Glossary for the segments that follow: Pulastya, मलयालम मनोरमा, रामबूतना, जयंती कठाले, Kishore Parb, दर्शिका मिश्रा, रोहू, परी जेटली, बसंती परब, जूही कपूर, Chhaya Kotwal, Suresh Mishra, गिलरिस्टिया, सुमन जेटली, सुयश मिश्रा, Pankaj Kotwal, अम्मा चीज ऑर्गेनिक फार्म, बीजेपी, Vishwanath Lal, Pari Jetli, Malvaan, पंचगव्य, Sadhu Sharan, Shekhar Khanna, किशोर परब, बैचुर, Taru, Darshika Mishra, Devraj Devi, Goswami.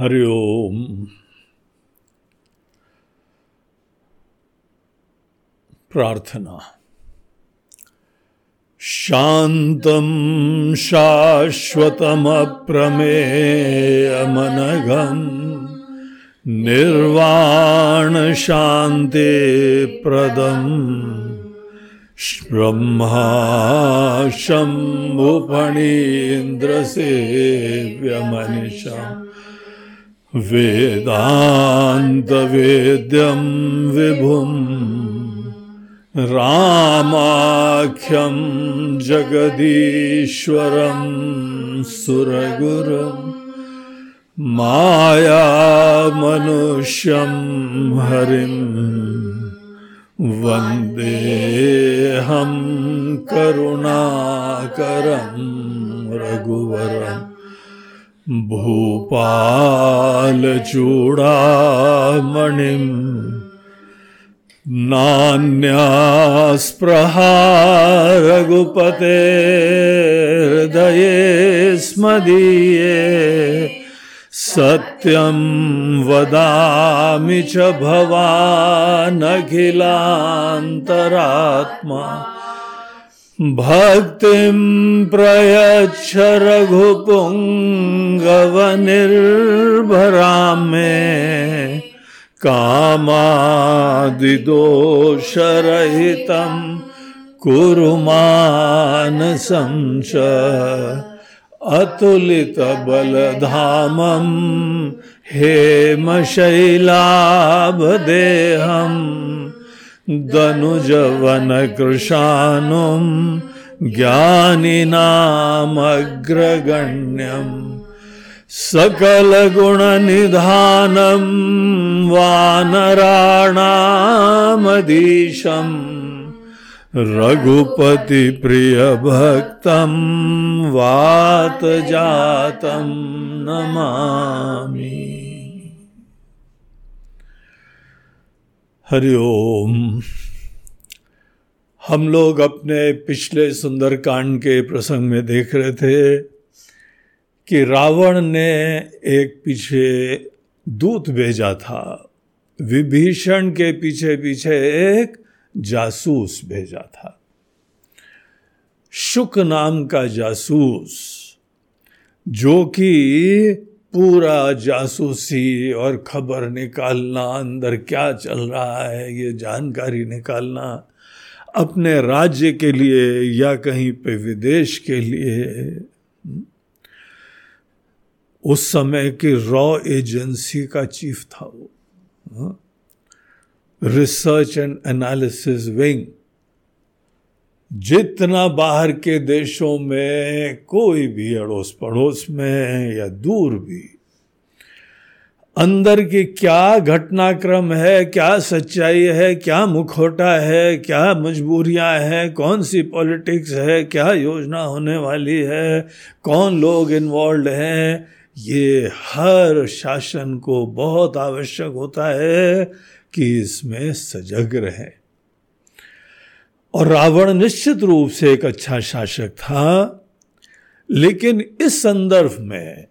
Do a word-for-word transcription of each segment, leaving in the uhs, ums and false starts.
हरिओम। प्रार्थना। शांतं शाश्वतम अप्रमेयमनघं निर्वाण शांति प्रदं ब्रह्मा शंभु फणीन्द्र सेव्यमनिशा वेदांत वेद्यं विभुं रामाख्यं जगदीश्वरं सुरगुरुं मायामनुष्यं हरिं वन्देऽहं करुणाकरं रघुवरम् भूपालचूडामणिं नान्यास्पृहारघुपते हृदये स्मदीये सत्यं वदामि च भवानखिलान्तरात्मा भक्तिं प्रयच्छ रघुपुङ्गवनिर्भरां मे कामादिदोषरहितं कुरु मानसं च अतुलितबलधामं हेमशैलाभदेहम् दनुजवनकृशानुं ज्ञानिनामग्रगण्यं सकलगुणनिधानं वानराणामधीशं रघुपतिप्रियभक्तं वातजातं नमामि। हरिओम। हम लोग अपने पिछले सुंदरकांड के प्रसंग में देख रहे थे कि रावण ने एक पीछे दूत भेजा था, विभीषण के पीछे पीछे एक जासूस भेजा था। शुक नाम का जासूस जो कि पूरा जासूसी और खबर निकालना, अंदर क्या चल रहा है ये जानकारी निकालना, अपने राज्य के लिए या कहीं पे विदेश के लिए, उस समय की रॉ एजेंसी का चीफ था वो, रिसर्च एंड एनालिसिस विंग। जितना बाहर के देशों में कोई भी अड़ोस पड़ोस में या दूर भी अंदर की क्या घटनाक्रम है, क्या सच्चाई है, क्या मुखौटा है, क्या मजबूरियां हैं, कौन सी पॉलिटिक्स है, क्या योजना होने वाली है, कौन लोग इन्वॉल्व हैं, ये हर शासन को बहुत आवश्यक होता है कि इसमें सजग रहें। और रावण निश्चित रूप से एक अच्छा शासक था, लेकिन इस संदर्भ में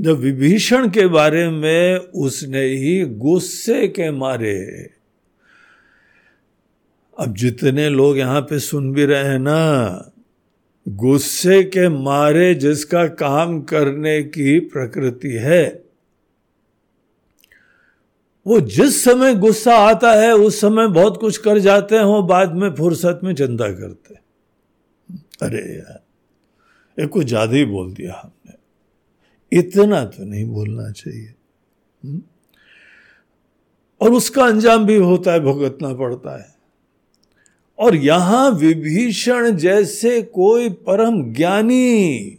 जब विभीषण के बारे में उसने ही गुस्से के मारे, अब जितने लोग यहाँ पे सुन भी रहे हैं ना, गुस्से के मारे जिसका काम करने की प्रकृति है, वो जिस समय गुस्सा आता है उस समय बहुत कुछ कर जाते हैं, वो बाद में फुर्सत में चिंता करते हैं। अरे यार, ये कुछ ज्यादा ही बोल दिया हमने, इतना तो नहीं बोलना चाहिए। और उसका अंजाम भी होता है, भुगतना पड़ता है। और यहां विभीषण जैसे कोई परम ज्ञानी,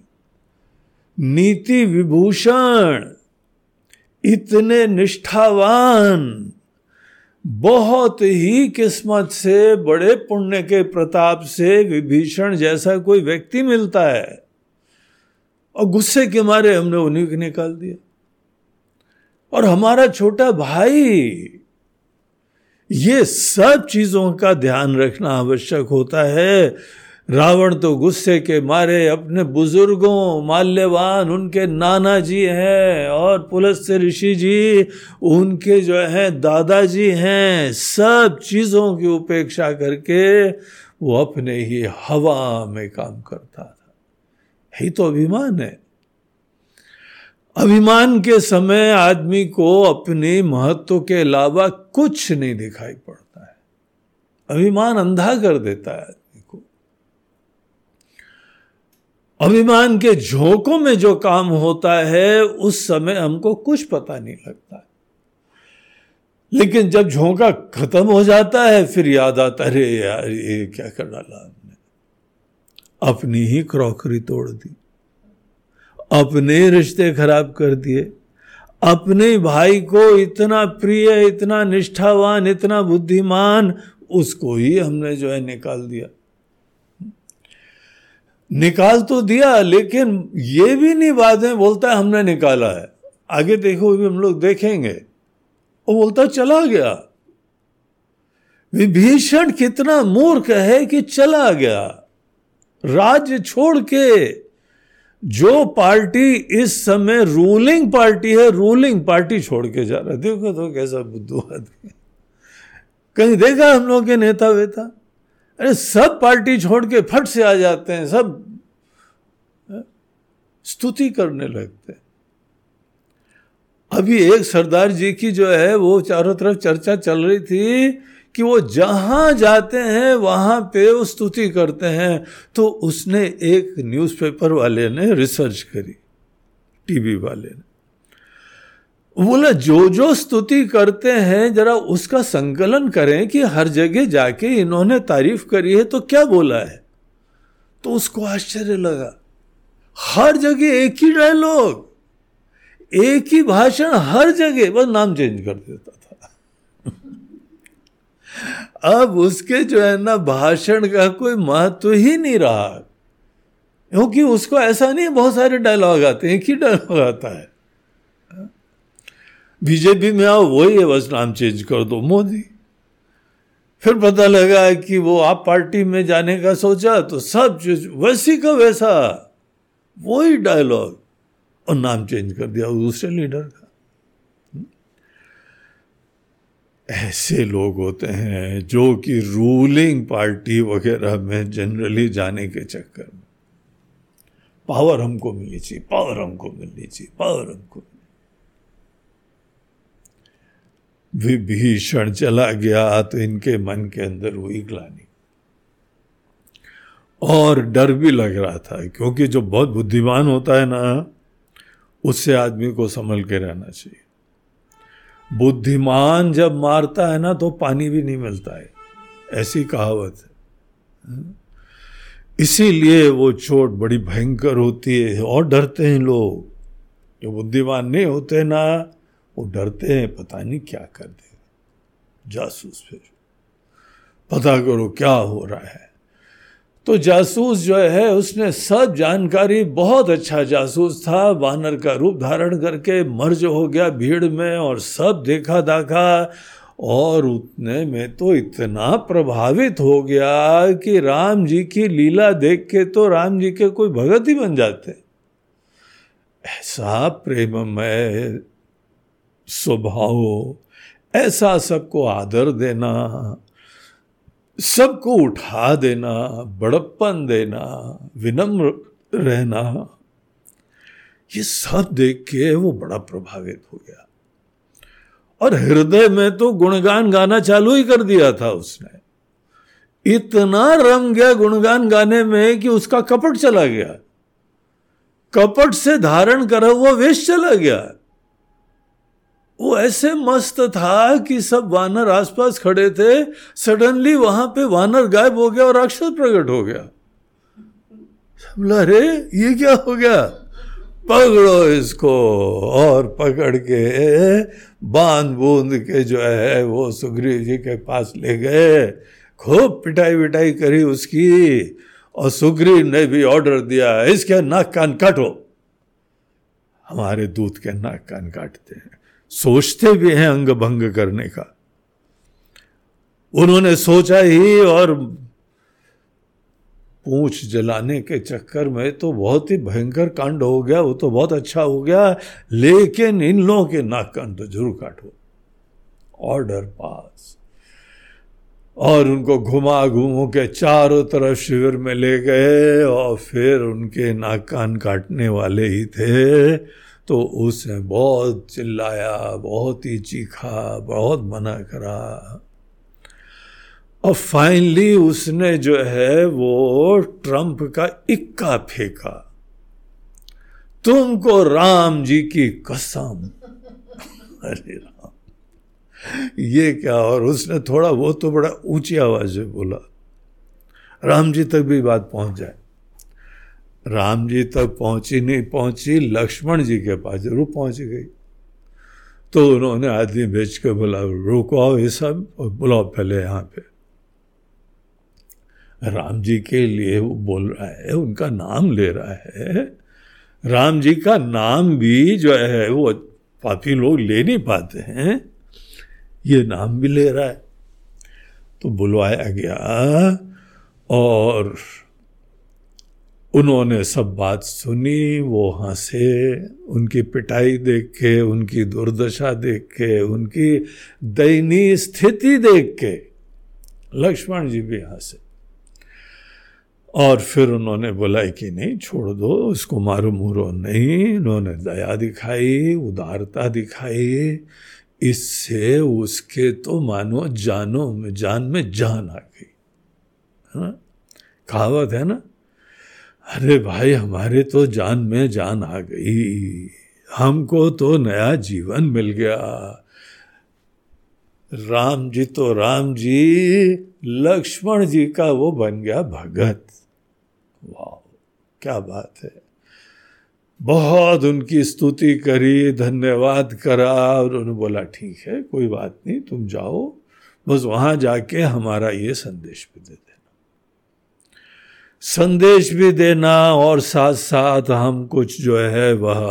नीति विभूषण, इतने निष्ठावान, बहुत ही किस्मत से, बड़े पुण्य के प्रताप से विभीषण जैसा कोई व्यक्ति मिलता है, और गुस्से के मारे हमने उन्हीं को निकाल दिया। और हमारा छोटा भाई, ये सब चीजों का ध्यान रखना आवश्यक होता है। रावण तो गुस्से के मारे अपने बुजुर्गों माल्यवान उनके नाना जी हैं और पुलस्त्य ऋषि जी उनके जो है दादाजी हैं, सब चीज़ों की उपेक्षा करके वो अपने ही हवा में काम करता था। यही तो अभिमान है। अभिमान के समय आदमी को अपने महत्व के अलावा कुछ नहीं दिखाई पड़ता है। अभिमान अंधा कर देता है आदमी को। अभिमान के झोंकों में जो काम होता है उस समय हमको कुछ पता नहीं लगता है, लेकिन जब झोंका खत्म हो जाता है फिर याद आता है, अरे यार ये क्या कर डाला हमने, अपनी ही क्रॉकरी तोड़ दी, अपने रिश्ते खराब कर दिए, अपने भाई को इतना प्रिय, इतना निष्ठावान, इतना बुद्धिमान, उसको ही हमने जो है निकाल दिया। निकाल तो दिया लेकिन ये भी नहीं बात है, बोलता है हमने निकाला है, आगे देखो भी हम लोग देखेंगे, वो बोलता चला गया। विभीषण कितना मूर्ख है कि चला गया राज्य छोड़ के। जो पार्टी इस समय रूलिंग पार्टी है, रूलिंग पार्टी छोड़ के जा रहा है। देखो तो कैसा बुद्धू आदमी, कहीं देखा हम लोग के नेता वेता, अरे सब पार्टी छोड़ के फट से आ जाते हैं, सब स्तुति करने लगते हैं। अभी एक सरदार जी की जो है वो चारों तरफ चर्चा चल रही थी कि वो जहाँ जाते हैं वहाँ पे वो स्तुति करते हैं। तो उसने एक न्यूज़पेपर वाले ने रिसर्च करी, टीवी वाले ने बोला जो जो स्तुति करते हैं जरा उसका संकलन करें कि हर जगह जाके इन्होंने तारीफ करी है तो क्या बोला है। तो उसको आश्चर्य लगा, हर जगह एक ही डायलॉग, एक ही भाषण हर जगह, बस नाम चेंज कर देता था। अब उसके जो है ना भाषण का कोई महत्व ही नहीं रहा, क्योंकि उसको ऐसा नहीं बहुत सारे डायलॉग आते हैं, एक ही डायलॉग आता है। बीजेपी में आओ वही है, बस नाम चेंज कर दो मोदी। फिर पता लगा कि वो आप पार्टी में जाने का सोचा तो सब वैसी का वैसा, वही डायलॉग और नाम चेंज कर दिया दूसरे लीडर का। ऐसे लोग होते हैं जो कि रूलिंग पार्टी वगैरह में जनरली जाने के चक्कर में, पावर हमको मिलनी चाहिए, पावर हमको मिलनी चाहिए, पावर हमको। विभीषण चला गया तो इनके मन के अंदर हुई ग्लानि और डर भी लग रहा था, क्योंकि जो बहुत बुद्धिमान होता है ना उससे आदमी को संभल के रहना चाहिए। बुद्धिमान जब मारता है ना तो पानी भी नहीं मिलता है, ऐसी कहावत है। इसीलिए वो चोट बड़ी भयंकर होती है और डरते हैं लोग। जो बुद्धिमान नहीं होते ना वो डरते हैं, पता नहीं क्या कर देगा जासूस, फिर पता करो क्या हो रहा है। तो जासूस जो है उसने सब जानकारी, बहुत अच्छा जासूस था, वानर का रूप धारण करके मर्ज हो गया भीड़ में और सब देखा दाखा, और उतने में तो इतना प्रभावित हो गया कि राम जी की लीला देख के तो राम जी के कोई भगत ही बन जाते। ऐसा प्रेममय स्वभाव, ऐसा सबको आदर देना, सबको उठा देना, बड़प्पन देना, विनम्र रहना, ये सब देख के वो बड़ा प्रभावित हो गया और हृदय में तो गुणगान गाना चालू ही कर दिया था उसने। इतना रम गया गुणगान गाने में कि उसका कपट चला गया, कपट से धारण करा हुआ वेश चला गया। वो ऐसे मस्त था कि सब वानर आसपास खड़े थे, सडनली वहां पे वानर गायब हो गया और अक्षर प्रकट हो गया। बोला अरे ये क्या हो गया, पकड़ो इसको, और पकड़ के बांध बूंद के जो है वो सुग्रीव जी के पास ले गए। खूब पिटाई विटाई करी उसकी और सुग्रीव ने भी ऑर्डर दिया इसके नाक कान काटो। हमारे दूत के नाक कान काटते हैं, सोचते भी हैं अंग भंग करने का, उन्होंने सोचा ही और पूंछ जलाने के चक्कर में तो बहुत ही भयंकर कांड हो गया, वो तो बहुत अच्छा हो गया, लेकिन इन लोगों के नाक कान तो जरूर काटो। Order pass. और उनको घुमा घूमो के चारों तरफ शिविर में ले गए और फिर उनके नाक कान काटने वाले ही थे, तो उसने बहुत चिल्लाया, बहुत ही चीखा, बहुत मना करा। और फाइनली उसने जो है वो ट्रम्प का इक्का फेंका, तुमको राम जी की कसम। अरे राम, ये क्या। और उसने थोड़ा वो तो बड़ा ऊंची आवाज में बोला, राम जी तक भी बात पहुंच जाए। राम जी तक पहुंची नहीं पहुंची, लक्ष्मण जी के पास जरूर पहुंच गई। तो उन्होंने आदमी भेज के बोला, रोको आओ ये सब और बुलाओ पहले यहाँ पे। राम जी के लिए वो बोल रहा है, उनका नाम ले रहा है। राम जी का नाम भी जो है वो काफी लोग ले नहीं पाते हैं, ये नाम भी ले रहा है। तो बुलवाया गया और उन्होंने सब बात सुनी। वो हंसे, उनकी पिटाई देख के, उनकी दुर्दशा देख के, उनकी दयनीय स्थिति देख के लक्ष्मण जी भी हंसे। और फिर उन्होंने बोला कि नहीं, छोड़ दो उसको, मारो मूरो नहीं। उन्होंने दया दिखाई, उदारता दिखाई, इससे उसके तो मानो जानों में जान में जान आ गई। है ना कहावत, है ना, अरे भाई हमारे तो जान में जान आ गई, हमको तो नया जीवन मिल गया। राम जी तो राम जी, लक्ष्मण जी का वो बन गया भगत। वाह क्या बात है। बहुत उनकी स्तुति करी, धन्यवाद करा। और उन्होंने बोला ठीक है, कोई बात नहीं, तुम जाओ, बस वहां जाके हमारा ये संदेश भी दे देना, संदेश भी देना, और साथ साथ हम कुछ जो है वह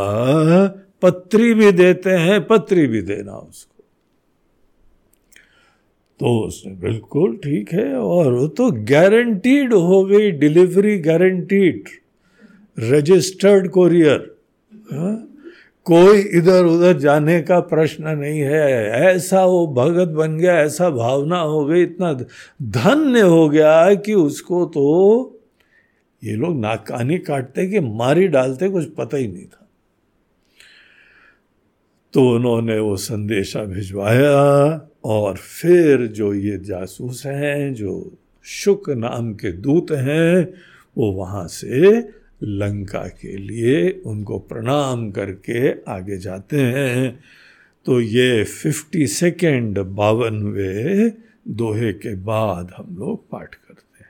पत्री भी देते हैं, पत्री भी देना उसको। तो उसने बिल्कुल ठीक है, और वो तो गारंटीड हो गई डिलीवरी, गारंटीड, रजिस्टर्ड कोरियर, कोई इधर उधर जाने का प्रश्न नहीं है। ऐसा वो भगत बन गया, ऐसा भावना हो गई, इतना धन्य हो गया कि उसको तो ये लोग नाकानी काटते कि मारी डालते, कुछ पता ही नहीं था। तो उन्होंने वो संदेशा भिजवाया। और फिर जो ये जासूस हैं, जो शुक नाम के दूत हैं, वो वहाँ से लंका के लिए उनको प्रणाम करके आगे जाते हैं। तो ये फिफ्टी सेकेंड बावनवे दोहे के बाद हम लोग पाठ करते हैं।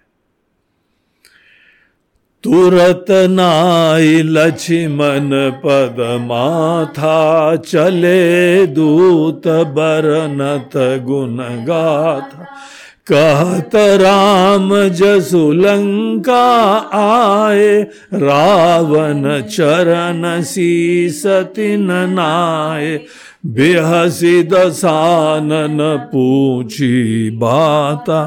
तुरत नाई लक्ष्मण पद माथा, चले दूत बरनत गुण गाथा, कहत राम जसु लंका आए, रावण चरण शीस तिन नाए, बिहसी दसानन पूछी बाता,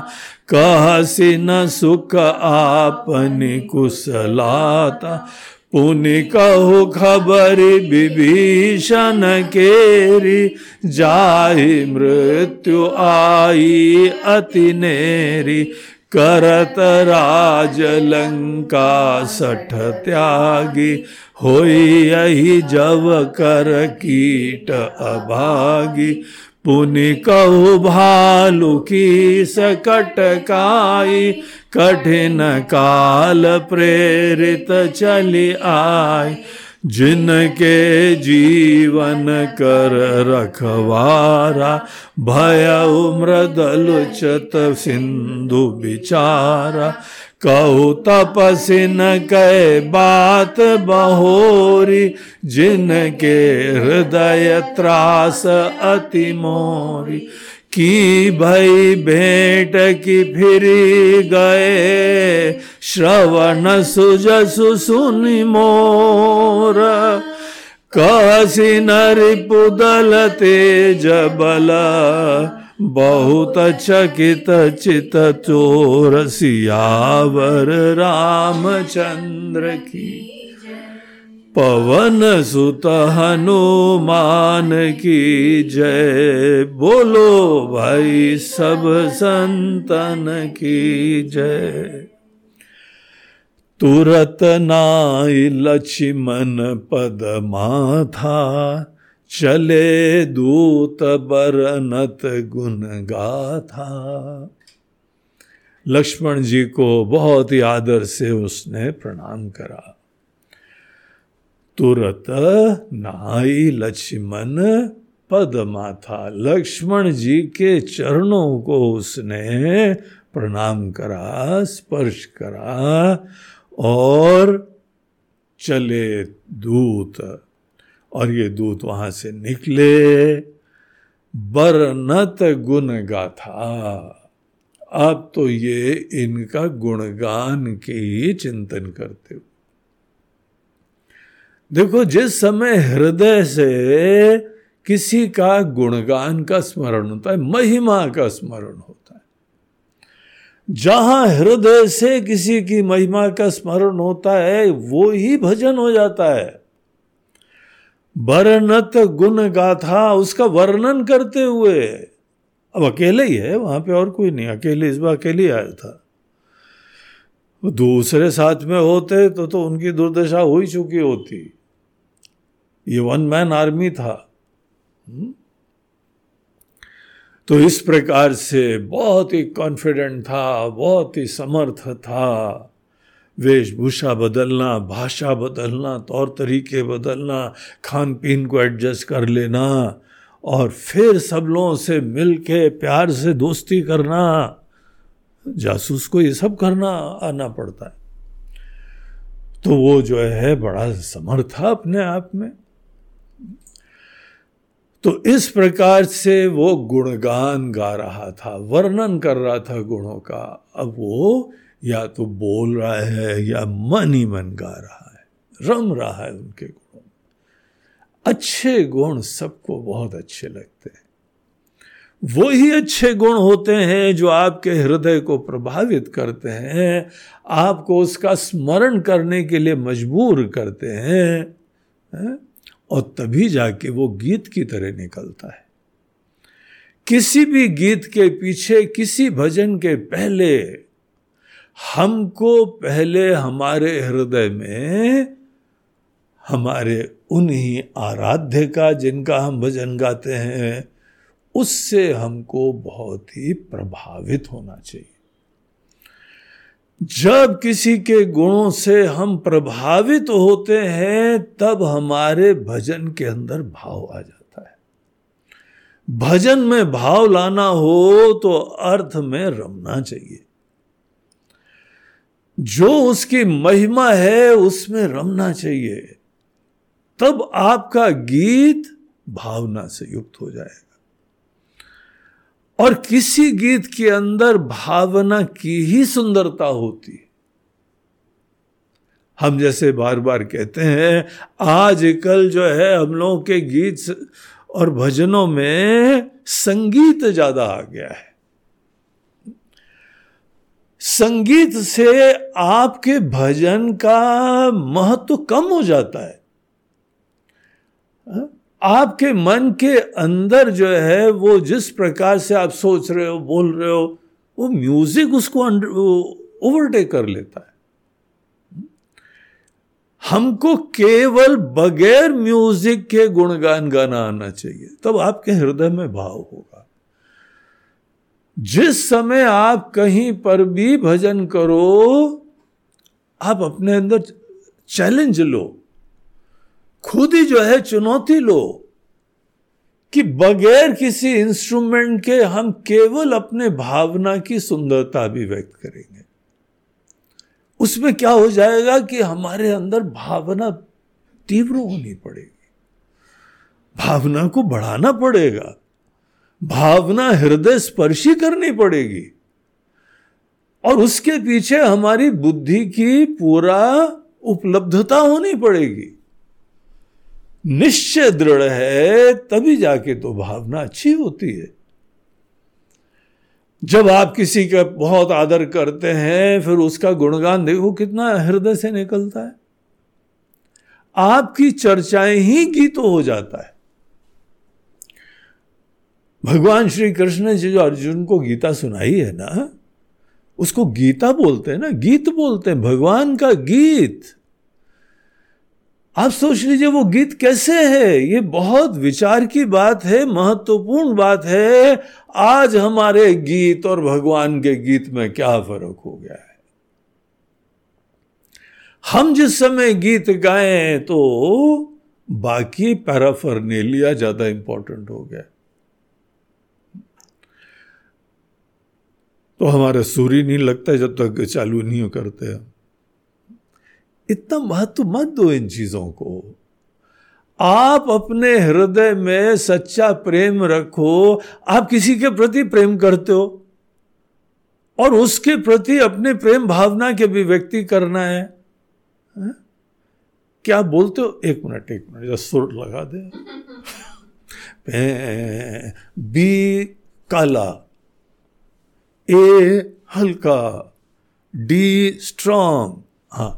कहसी न सुख आपनि कुशलाता, पुनि कहु खबरी विभीषण केरी, जाहि मृत्यु आई अति नेरी, करत राज लंका सठ त्यागी, होई यही जव कर कीट अभागी, पुनि कहु भालु की सकट काई, कठिन काल प्रेरित चली आई, जिनके जीवन कर रखवारा, भयउ मृदलुचत सिंधु बिचारा, कहु तपसिन कै बात बहोरी, जिनके हृदय त्रास अति मोरी, की भई भेंट की फिरी गए, श्रवण सुजसु सुनि मोर, कहसि नरिपुदल तेज बल, बहुत चकित चित चोर सियावर रामचंद्र की पवन सुत हनुमान की जय। बोलो भाई सब संतन की जय। तुरत नाई लक्ष्मण पद माथा चले दूत बरनत गुण गाथा। लक्ष्मण जी को बहुत ही आदर से उसने प्रणाम करा। तुरत नाई लक्ष्मण पद माथा, लक्ष्मण जी के चरणों को उसने प्रणाम करा, स्पर्श करा और चले दूत। और ये दूत वहां से निकले बरनत गुण गाथा। आप तो ये इनका गुणगान के ही चिंतन करते हो। देखो, जिस समय हृदय से किसी का गुणगान का स्मरण होता है, महिमा का स्मरण होता है, जहां हृदय से किसी की महिमा का स्मरण होता है वो ही भजन हो जाता है। बरनत गुण गाथा, उसका वर्णन करते हुए। अब अकेले ही है वहां पे, और कोई नहीं, अकेले इस बार अकेले आया था। दूसरे साथ में होते तो तो उनकी दुर्दशा हो ही चुकी होती। ये वन मैन आर्मी था। तो इस प्रकार से बहुत ही कॉन्फिडेंट था, बहुत ही समर्थ था। वेशभूषा बदलना, भाषा बदलना, तौर तरीके बदलना, खान पीन को एडजस्ट कर लेना और फिर सब लोगों से मिल के प्यार से दोस्ती करना। जासूस को ये सब करना आना पड़ता है। तो वो जो है बड़ा समर्थ था अपने आप में। तो इस प्रकार से वो गुणगान गा रहा था, वर्णन कर रहा था गुणों का। अब वो या तो बोल रहा है या मन ही मन गा रहा है, रम रहा है उनके गुणों। अच्छे गुण सबको बहुत अच्छे लगते हैं। वो ही अच्छे गुण होते हैं जो आपके हृदय को प्रभावित करते हैं, आपको उसका स्मरण करने के लिए मजबूर करते हैं, है? और तभी जाके वो गीत की तरह निकलता है। किसी भी गीत के पीछे, किसी भजन के पहले हमको पहले हमारे हृदय में हमारे उन्हीं आराध्य का जिनका हम भजन गाते हैं, उससे हमको बहुत ही प्रभावित होना चाहिए। जब किसी के गुणों से हम प्रभावित होते हैं तब हमारे भजन के अंदर भाव आ जाता है। भजन में भाव लाना हो तो अर्थ में रमना चाहिए, जो उसकी महिमा है उसमें रमना चाहिए, तब आपका गीत भावना से युक्त हो जाएगा। और किसी गीत के अंदर भावना की ही सुंदरता होती है। हम जैसे बार बार कहते हैं, आजकल जो है हम लोगों के गीत और भजनों में संगीत ज्यादा आ गया है। संगीत से आपके भजन का महत्व कम हो जाता है। हा? आपके मन के अंदर जो है वो जिस प्रकार से आप सोच रहे हो, बोल रहे हो, वो म्यूजिक उसको ओवरटेक कर लेता है। हमको केवल बगैर म्यूजिक के गुणगान गाना आना चाहिए, तब आपके हृदय में भाव होगा। जिस समय आप कहीं पर भी भजन करो, आप अपने अंदर चैलेंज लो, खुद ही जो है चुनौती लो कि बगैर किसी इंस्ट्रूमेंट के हम केवल अपने भावना की सुंदरता भी व्यक्त करेंगे। उसमें क्या हो जाएगा कि हमारे अंदर भावना तीव्र होनी पड़ेगी, भावना को बढ़ाना पड़ेगा, भावना हृदय स्पर्शी करनी पड़ेगी और उसके पीछे हमारी बुद्धि की पूरा उपलब्धता होनी पड़ेगी। निश्चय दृढ़ है तभी जाके तो भावना अच्छी होती है। जब आप किसी का बहुत आदर करते हैं फिर उसका गुणगान देखो कितना हृदय से निकलता है, आपकी चर्चाएं ही गीत हो जाता है। भगवान श्री कृष्ण जी जो अर्जुन को गीता सुनाई है ना, उसको गीता बोलते हैं ना, गीत बोलते हैं, भगवान का गीत। आप सोच लीजिए वो गीत कैसे है। ये बहुत विचार की बात है, महत्वपूर्ण बात है। आज हमारे गीत और भगवान के गीत में क्या फर्क हो गया है। हम जिस समय गीत गाएं तो बाकी पैराफर्नेलिया ज्यादा इंपॉर्टेंट हो गया। तो हमारा सूरी नहीं लगता जब तक चालू नहीं करते हम। इतना महत्व मत दो इन चीजों को। आप अपने हृदय में सच्चा प्रेम रखो। आप किसी के प्रति प्रेम करते हो और उसके प्रति अपने प्रेम भावना के अभिव्यक्ति करना है। है? क्या बोलते हो? एक मिनट एक मिनट जरा सुर लगा दे। बी काला, ए हल्का, डी स्ट्रांग। हाँ,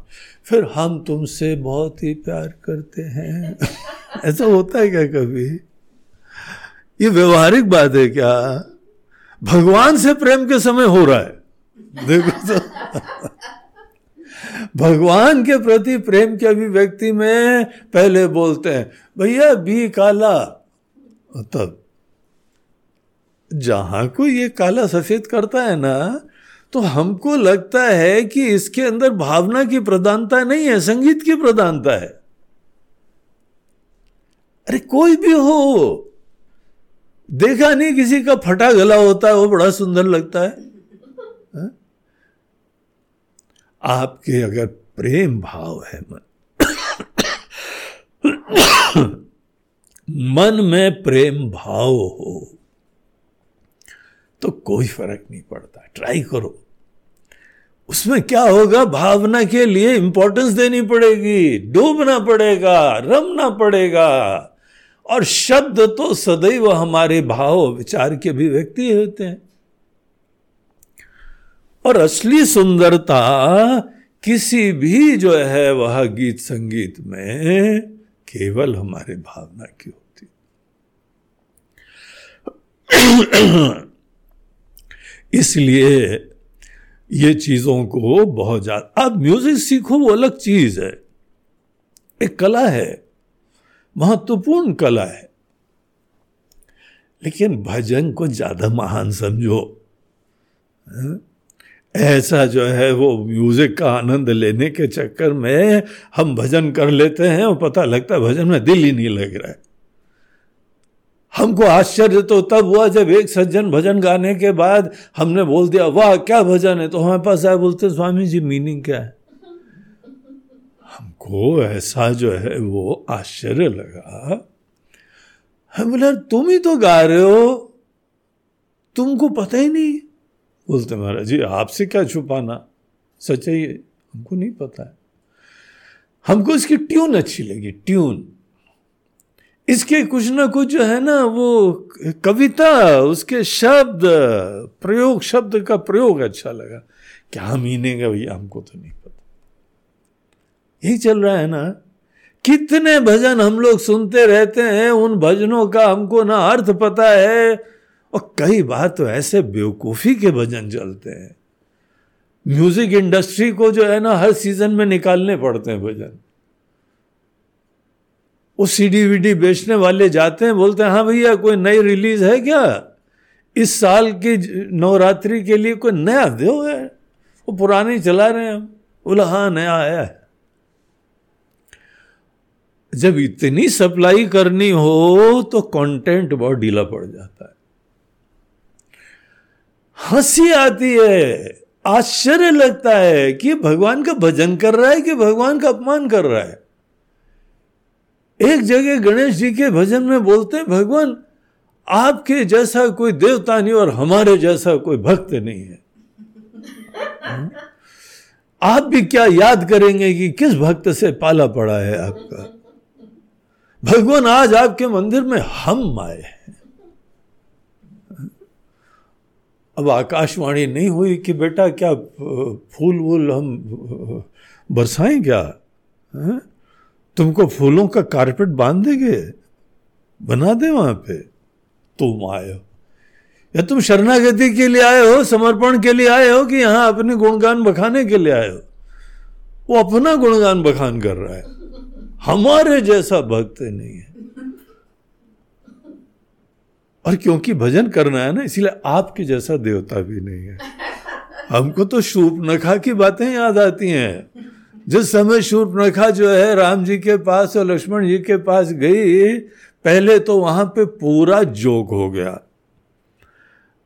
फिर हम तुमसे बहुत ही प्यार करते हैं। ऐसा होता है क्या कभी? ये व्यवहारिक बात है क्या? भगवान से प्रेम के समय हो रहा है देखो तो। भगवान के प्रति प्रेम के अभिव्यक्ति में पहले बोलते हैं भैया बी काला, तब जहां को ये काला सफेद करता है ना तो हमको लगता है कि इसके अंदर भावना की प्रधानता नहीं है, संगीत की प्रधानता है। अरे कोई भी हो, देखा नहीं किसी का फटा गला होता है वो बड़ा सुंदर लगता है, है? आपके अगर प्रेम भाव है मन मन में प्रेम भाव हो तो कोई फर्क नहीं पड़ता। ट्राई करो। उसमें क्या होगा, भावना के लिए इंपॉर्टेंस देनी पड़ेगी, डूबना पड़ेगा, रमना पड़ेगा। और शब्द तो सदैव हमारे भाव विचार के अभिव्यक्ति होते हैं। और असली सुंदरता किसी भी जो है वह गीत संगीत में केवल हमारे भावना की होती। इसलिए ये चीजों को बहुत ज्यादा आप म्यूजिक सीखो, वो अलग चीज है, एक कला है, महत्वपूर्ण कला है। लेकिन भजन को ज्यादा महान समझो। ऐसा जो है वो म्यूजिक का आनंद लेने के चक्कर में हम भजन कर लेते हैं और पता लगता है भजन में दिल ही नहीं लग रहा है। हमको आश्चर्य तो तब हुआ जब एक सज्जन भजन गाने के बाद हमने बोल दिया वाह क्या भजन है, तो हमारे पास आए बोलते स्वामी जी मीनिंग क्या है। हमको ऐसा जो है वो आश्चर्य लगा। हम बोले तुम ही तो गा रहे हो, तुमको पता ही नहीं। बोलते महाराज जी आपसे क्या छुपाना, सच्चाई है, हमको नहीं पता है। हमको इसकी ट्यून अच्छी लगी, ट्यून इसके कुछ ना कुछ जो है ना वो कविता, उसके शब्द प्रयोग, शब्द का प्रयोग अच्छा लगा। क्या मीनिंग है भैया हमको तो नहीं पता। यही चल रहा है ना, कितने भजन हम लोग सुनते रहते हैं, उन भजनों का हमको ना अर्थ पता है। और कई बार तो ऐसे बेवकूफी के भजन चलते हैं। म्यूजिक इंडस्ट्री को जो है ना हर सीजन में निकालने पड़ते हैं भजन। वो सीडी वीडी बेचने वाले जाते हैं, बोलते हैं हाँ भैया कोई नई रिलीज है क्या इस साल की नवरात्रि के लिए, कोई नया दो है, वो पुराने चला रहे हैं हम। बोला हाँ नया आया है। जब इतनी सप्लाई करनी हो तो कंटेंट बहुत ढीला पड़ जाता है। हंसी आती है, आश्चर्य लगता है कि भगवान का भजन कर रहा है कि भगवान का अपमान कर रहा है। एक जगह गणेश जी के भजन में बोलते हैं भगवान आपके जैसा कोई देवता नहीं और हमारे जैसा कोई भक्त नहीं है। आप भी क्या याद करेंगे कि किस भक्त से पाला पड़ा है आपका। भगवान आज आपके मंदिर में हम आए हैं अब आकाशवाणी नहीं हुई कि बेटा क्या फूल वूल हम बरसाएं क्या, है? तुमको फूलों का कारपेट बांध देंगे, बना दे वहाँ पे, तुम आए हो या तुम शरणागति के लिए आए हो, समर्पण के लिए आए हो कि यहाँ अपने गुणगान बखाने के लिए आए हो? वो अपना गुणगान बखान कर रहा है, हमारे जैसा भक्त नहीं है। और क्योंकि भजन करना है ना, इसलिए आपके जैसा देवता भी नहीं है। हमको तो शूर्पणखा की बातें याद आती हैं। जिस समय शूर्पणखा जो है राम जी के पास और लक्ष्मण जी के पास गई, पहले तो वहां पे पूरा जोग हो गया।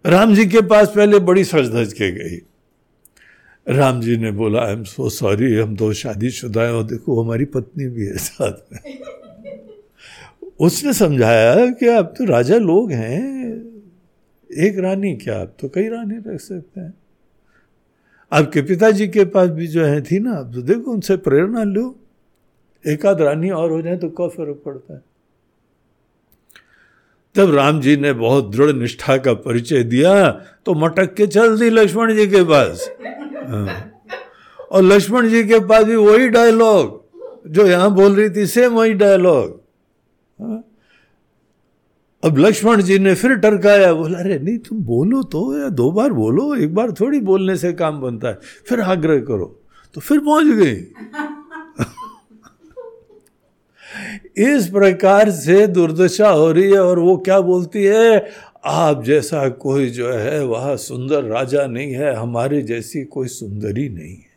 राम जी के पास पहले बड़ी सज धज के गई। राम जी ने बोला, आई एम सो सॉरी, हम दो शादीशुदा हैं और देखो हमारी पत्नी भी है साथ में। उसने समझाया कि आप तो राजा लोग हैं, एक रानी क्या, आप तो कई रानी रख सकते हैं। आपके पिताजी के पास भी जो है थी ना, आप तो देखो उनसे प्रेरणा लो, एक आध रानी और हो जाए तो क्या फर्क पड़ता है। तब राम जी ने बहुत दृढ़ निष्ठा का परिचय दिया तो मटक के चल दी लक्ष्मण जी के पास। और लक्ष्मण जी के पास भी वही डायलॉग जो यहाँ बोल रही थी, सेम वही डायलॉग। अब लक्ष्मण जी ने फिर टरकाया, बोला अरे नहीं तुम बोलो तो, या दो बार बोलो, एक बार थोड़ी बोलने से काम बनता है, फिर आग्रह करो। तो फिर पहुंच गई। इस प्रकार से दुर्दशा हो रही है। और वो क्या बोलती है, आप जैसा कोई जो है वह सुंदर राजा नहीं है, हमारे जैसी कोई सुंदरी नहीं है।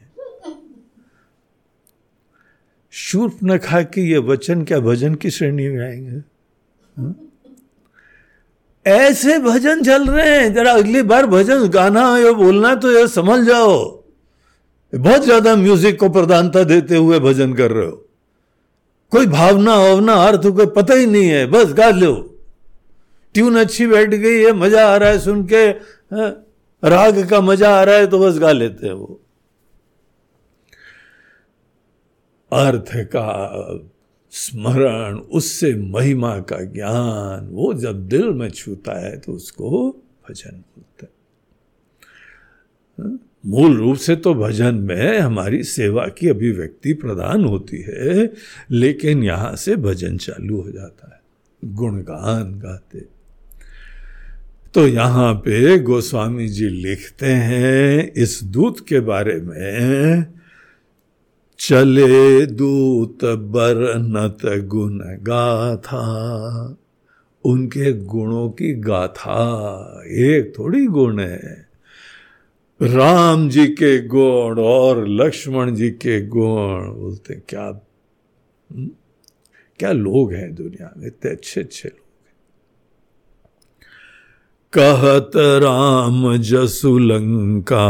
शूर्पणखा के ये वचन क्या भजन की श्रेणी में आएंगे? ऐसे भजन चल रहे हैं। जरा अगली बार भजन गाना या बोलना तो ये समझ जाओ, बहुत ज्यादा म्यूजिक को प्रधानता देते हुए भजन कर रहे हो, कोई भावना वावना अर्थ कोई पता ही नहीं है, बस गा लो, ट्यून अच्छी बैठ गई है, मजा आ रहा है सुन के, राग का मजा आ रहा है तो बस गा लेते हैं। वो अर्थ का स्मरण, उससे महिमा का ज्ञान, वो जब दिल में छूता है तो उसको भजन बोलते हैं। मूल रूप से तो भजन में हमारी सेवा की अभिव्यक्ति प्रदान होती है, लेकिन यहाँ से भजन चालू हो जाता है, गुणगान गाते। तो यहाँ पे गोस्वामी जी लिखते हैं इस दूत के बारे में, चले दूत बरनत गुण गाथा, उनके गुणों की गाथा। एक थोड़ी गुण है, राम जी के गुण और लक्ष्मण जी के गुण। बोलते क्या क्या लोग हैं दुनिया में, इतने अच्छे अच्छे लोग। कहत राम जसु लंका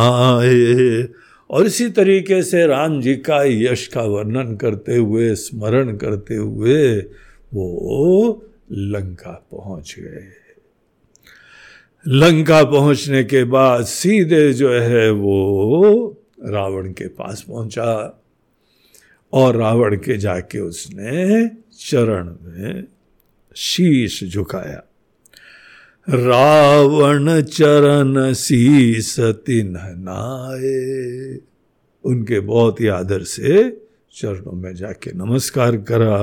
आए, और इसी तरीके से राम जी का यश का वर्णन करते हुए, स्मरण करते हुए वो लंका पहुंच गए। लंका पहुंचने के बाद सीधे जो है वो रावण के पास पहुंचा, और रावण के जाके उसने चरण में शीश झुकाया। रावण चरण शीस तिन्ह नाए, उनके बहुत ही आदर से चरणों में जाके नमस्कार करा,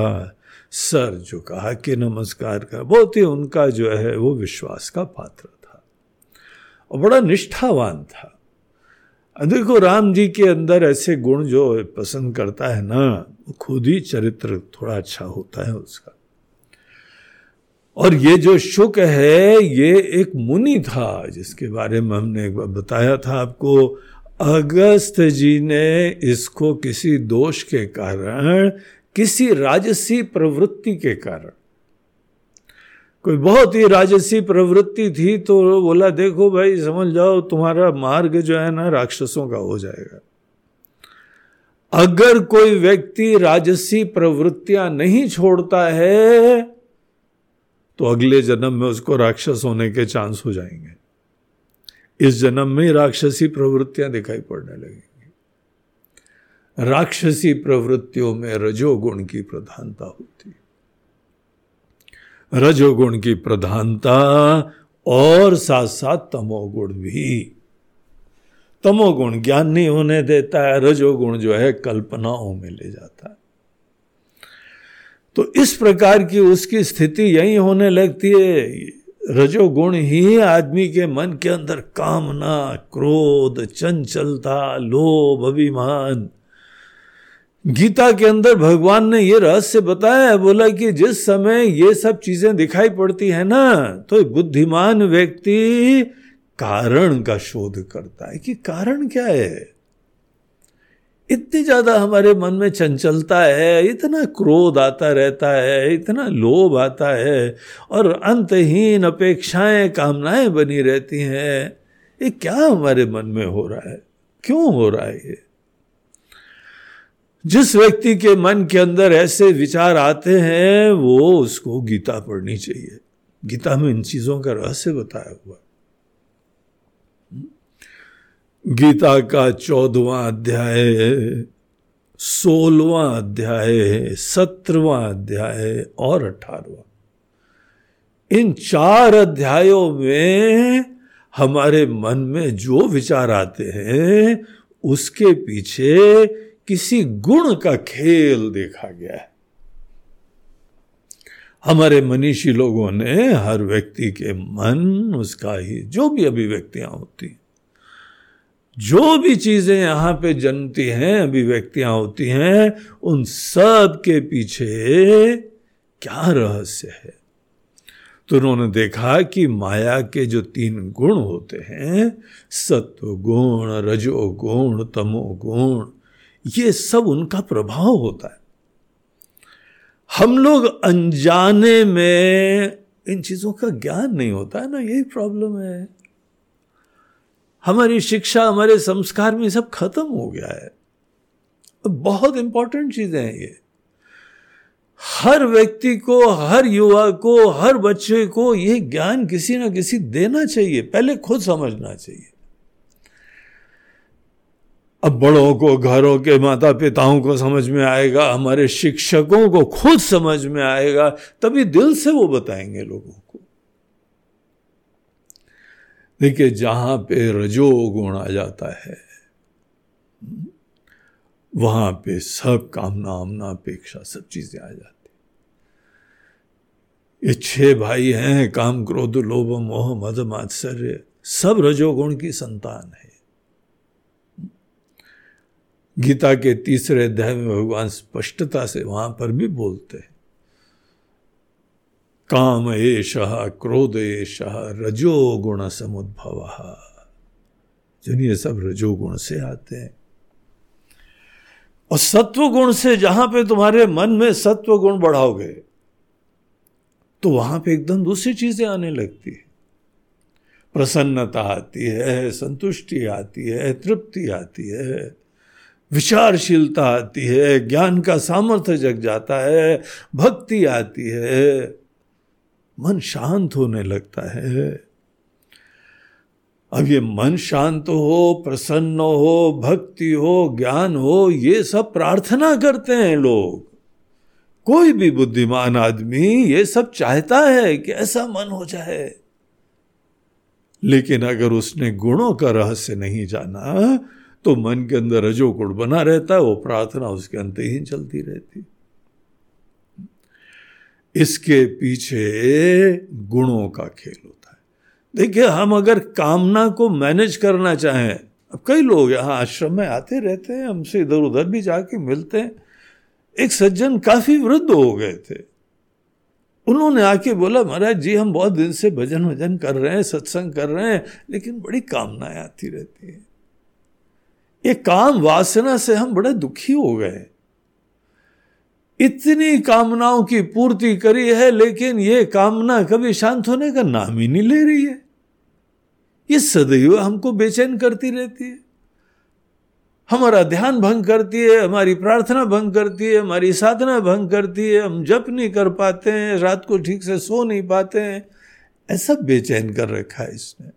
सर झुका के नमस्कार करा। बहुत ही उनका जो है वो विश्वास का पात्र था और बड़ा निष्ठावान था। देखो राम जी के अंदर ऐसे गुण जो पसंद करता है ना, खुद ही चरित्र थोड़ा अच्छा होता है उसका। और ये जो शुक है, ये एक मुनि था जिसके बारे में हमने एक बार बताया था आपको। अगस्त्य जी ने इसको किसी दोष के कारण, किसी राजसी प्रवृत्ति के कारण, कोई बहुत ही राजसी प्रवृत्ति थी, तो बोला देखो भाई समझ जाओ तुम्हारा मार्ग जो है ना राक्षसों का हो जाएगा। अगर कोई व्यक्ति राजसी प्रवृत्तियां नहीं छोड़ता है तो अगले जन्म में उसको राक्षस होने के चांस हो जाएंगे। इस जन्म में राक्षसी प्रवृत्तियां दिखाई पड़ने लगेंगी। राक्षसी प्रवृत्तियों में रजोगुण की प्रधानता होती है। रजोगुण की प्रधानता और साथ साथ तमोगुण भी। तमोगुण ज्ञान नहीं होने देता है, रजोगुण जो है कल्पनाओं में ले जाता है। तो इस प्रकार की उसकी स्थिति यही होने लगती है, रजोगुण ही आदमी के मन के अंदर कामना, क्रोध, चंचलता, लोभ, अभिमान। गीता के अंदर भगवान ने ये रहस्य बताया है, बोला कि जिस समय ये सब चीजें दिखाई पड़ती है ना, तो बुद्धिमान व्यक्ति कारण का शोध करता है कि कारण क्या है। इतनी ज्यादा हमारे मन में चंचलता है, इतना क्रोध आता रहता है, इतना लोभ आता है, और अंतहीन अपेक्षाएं, कामनाएं बनी रहती हैं। ये क्या हमारे मन में हो रहा है, क्यों हो रहा है ये? जिस व्यक्ति के मन के अंदर ऐसे विचार आते हैं, वो उसको गीता पढ़नी चाहिए। गीता में इन चीजों का रहस्य बताया हुआ। गीता का चौदहवां अध्याय, सोलहवां अध्याय, सत्रहवां अध्याय और अठारहवां, इन चार अध्यायों में हमारे मन में जो विचार आते हैं उसके पीछे किसी गुण का खेल देखा गया है। हमारे मनीषी लोगों ने हर व्यक्ति के मन, उसका ही जो भी अभिव्यक्तियां होती हैं, जो भी चीजें यहाँ पे जन्मती हैं, अभिव्यक्तियां होती हैं, उन सब के पीछे क्या रहस्य है? तो उन्होंने देखा कि माया के जो तीन गुण होते हैं, सत्व गुण, रजोगुण, तमोगुण, ये सब उनका प्रभाव होता है। हम लोग अनजाने में इन चीजों का ज्ञान नहीं होता है ना, यही प्रॉब्लम है। हमारी शिक्षा, हमारे संस्कार में सब खत्म हो गया है। बहुत इंपॉर्टेंट चीजें हैं ये। हर व्यक्ति को, हर युवा को, हर बच्चे को ये ज्ञान किसी ना किसी देना चाहिए, पहले खुद समझना चाहिए। अब बड़ों को, घरों के माता पिताओं को समझ में आएगा, हमारे शिक्षकों को खुद समझ में आएगा, तभी दिल से वो बताएंगे लोगों को। देखिए, जहां पे रजोगुण आ जाता है, वहां पे सब कामना, आमना, अपेक्षा, सब चीजें आ जाती। ये छह भाई हैं, काम, क्रोध, लोभ, मोह, मद, मात्सर्य, सब रजोगुण की संतान है। गीता के तीसरे अध्याय में भगवान स्पष्टता से वहां पर भी बोलते हैं, काम एषः क्रोध एषः रजोगुण समुद्भवः। ये सब रजोगुण से आते हैं। और सत्वगुण से, जहां पे तुम्हारे मन में सत्वगुण बढ़ाओगे, तो वहां पे एकदम दूसरी चीजें आने लगती है। प्रसन्नता आती है, संतुष्टि आती है, तृप्ति आती है, विचारशीलता आती है, ज्ञान का सामर्थ्य जग जाता है, भक्ति आती है, मन शांत होने लगता है। अब ये मन शांत हो, प्रसन्न हो, भक्ति हो, ज्ञान हो, ये सब प्रार्थना करते हैं लोग। कोई भी बुद्धिमान आदमी ये सब चाहता है कि ऐसा मन हो जाए। लेकिन अगर उसने गुणों का रहस्य नहीं जाना, तो मन के अंदर रजोगुण बना रहता है, वो प्रार्थना उसके अंतहीन चलती रहती। इसके पीछे गुणों का खेल होता है। देखिए, हम अगर कामना को मैनेज करना चाहें, अब कई लोग यहाँ आश्रम में आते रहते हैं, हमसे इधर उधर भी जाके मिलते हैं। एक सज्जन काफी वृद्ध हो गए थे, उन्होंने आके बोला, महाराज जी, हम बहुत दिन से भजन भजन कर रहे हैं, सत्संग कर रहे हैं, लेकिन बड़ी कामनाएं आती रहती है। ये काम वासना से हम बड़े दुखी हो गए। इतनी कामनाओं की पूर्ति करी है, लेकिन ये कामना कभी शांत होने का नाम ही नहीं ले रही है। ये सदैव हमको बेचैन करती रहती है, हमारा ध्यान भंग करती है, हमारी प्रार्थना भंग करती है, हमारी साधना भंग करती है, हम जप नहीं कर पाते हैं, रात को ठीक से सो नहीं पाते हैं। ऐसा बेचैन कर रखा है इसने।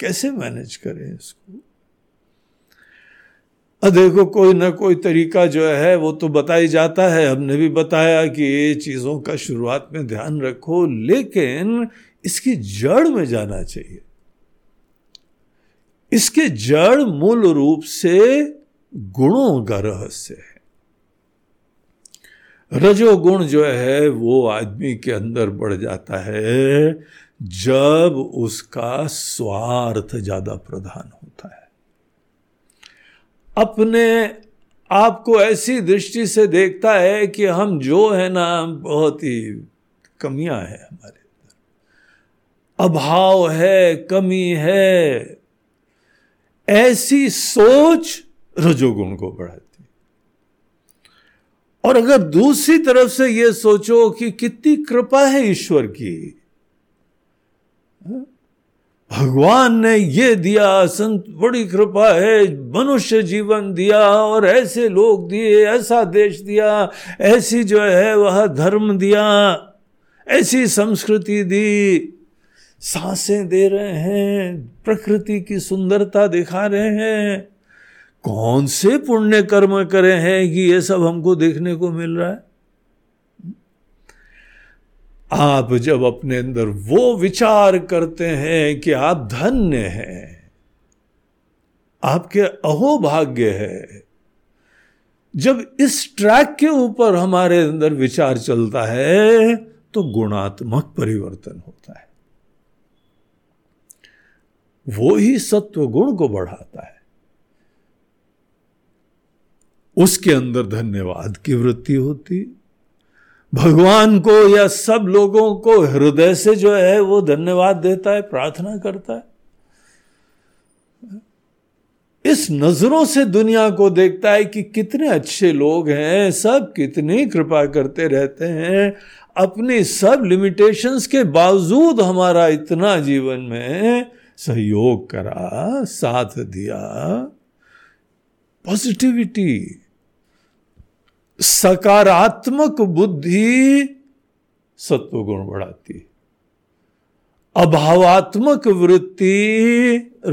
कैसे मैनेज करें इसको? देखो, कोई ना कोई तरीका जो है वो तो बताया जाता है। हमने भी बताया कि ये चीज़ों का शुरुआत में ध्यान रखो, लेकिन इसकी जड़ में जाना चाहिए। इसके जड़ मूल रूप से गुणों का रहस्य है। रजोगुण जो है वो आदमी के अंदर बढ़ जाता है जब उसका स्वार्थ ज्यादा प्रधान होता है। अपने आप को ऐसी दृष्टि से देखता है कि हम जो है ना, बहुत ही कमियां है हमारे अंदर, अभाव है, कमी है। ऐसी सोच रजोगुण को बढ़ाती। और अगर दूसरी तरफ से ये सोचो कि कितनी कृपा है ईश्वर की, भगवान ने ये दिया, संत बड़ी कृपा है, मनुष्य जीवन दिया और ऐसे लोग दिए, ऐसा देश दिया, ऐसी जो है वह धर्म दिया, ऐसी संस्कृति दी, सांसें दे रहे हैं, प्रकृति की सुंदरता दिखा रहे हैं। कौन से पुण्य कर्म करे हैं कि ये सब हमको देखने को मिल रहा है। आप जब अपने अंदर वो विचार करते हैं कि आप धन्य हैं, आपके अहोभाग्य है, जब इस ट्रैक के ऊपर हमारे अंदर विचार चलता है तो गुणात्मक परिवर्तन होता है। वो ही सत्व गुण को बढ़ाता है। उसके अंदर धन्यवाद की वृत्ति होती है। भगवान को या सब लोगों को हृदय से जो है वो धन्यवाद देता है, प्रार्थना करता है। इस नजरों से दुनिया को देखता है कि कितने अच्छे लोग हैं, सब कितनी कृपा करते रहते हैं। अपने सब लिमिटेशंस के बावजूद हमारा इतना जीवन में सहयोग करा, साथ दिया। पॉजिटिविटी, सकारात्मक बुद्धि सत्वगुण बढ़ाती है, अभावात्मक वृत्ति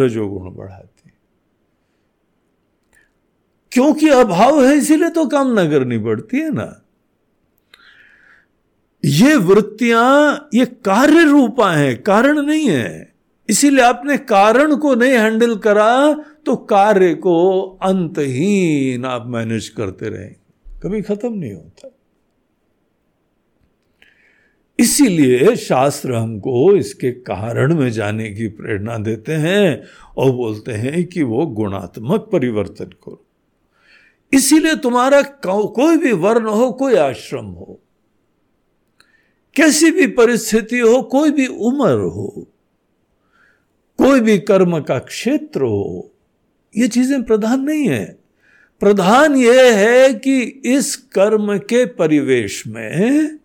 रजोगुण बढ़ाती है। क्योंकि अभाव है इसीलिए तो कामना करनी पड़ती है ना। ये वृत्तियां ये कार्य रूपा है, कारण नहीं है। इसीलिए आपने कारण को नहीं हैंडल करा तो कार्य को अंतहीन आप मैनेज करते रहेंगे, कभी खत्म नहीं होता। इसीलिए शास्त्र हमको इसके कारण में जाने की प्रेरणा देते हैं और बोलते हैं कि वो गुणात्मक परिवर्तन करो। इसीलिए तुम्हारा कोई भी वर्ण हो, कोई आश्रम हो, कैसी भी परिस्थिति हो, कोई भी उम्र हो, कोई भी कर्म का क्षेत्र हो, ये चीजें प्रधान नहीं है। प्रधान यह है कि इस कर्म के परिवेश में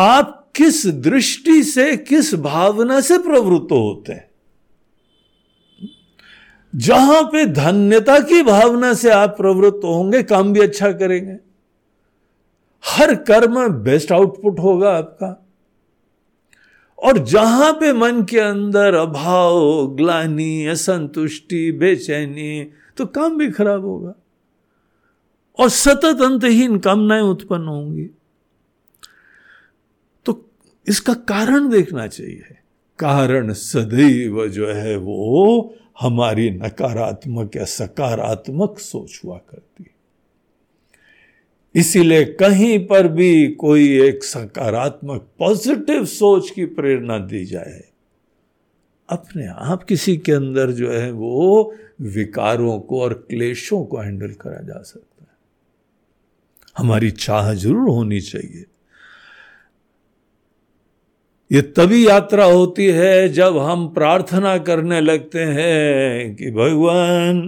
आप किस दृष्टि से, किस भावना से प्रवृत्त होते हैं। जहां पे धन्यता की भावना से आप प्रवृत्त होंगे, काम भी अच्छा करेंगे, हर कर्म बेस्ट आउटपुट होगा आपका। और जहां पे मन के अंदर अभाव, ग्लानि, असंतुष्टि, बेचैनी, तो काम भी खराब होगा और सतत अंतहीन कामनाएं उत्पन्न होंगी। तो इसका कारण देखना चाहिए। कारण सदैव जो है वो हमारी नकारात्मक या सकारात्मक सोच हुआ करती है। इसीलिए कहीं पर भी कोई एक सकारात्मक पॉजिटिव सोच की प्रेरणा दी जाए, अपने आप किसी के अंदर जो है वो विकारों को और क्लेशों को हैंडल करा जा सकता है। हमारी चाह जरूर होनी चाहिए। ये तभी यात्रा होती है जब हम प्रार्थना करने लगते हैं कि भगवान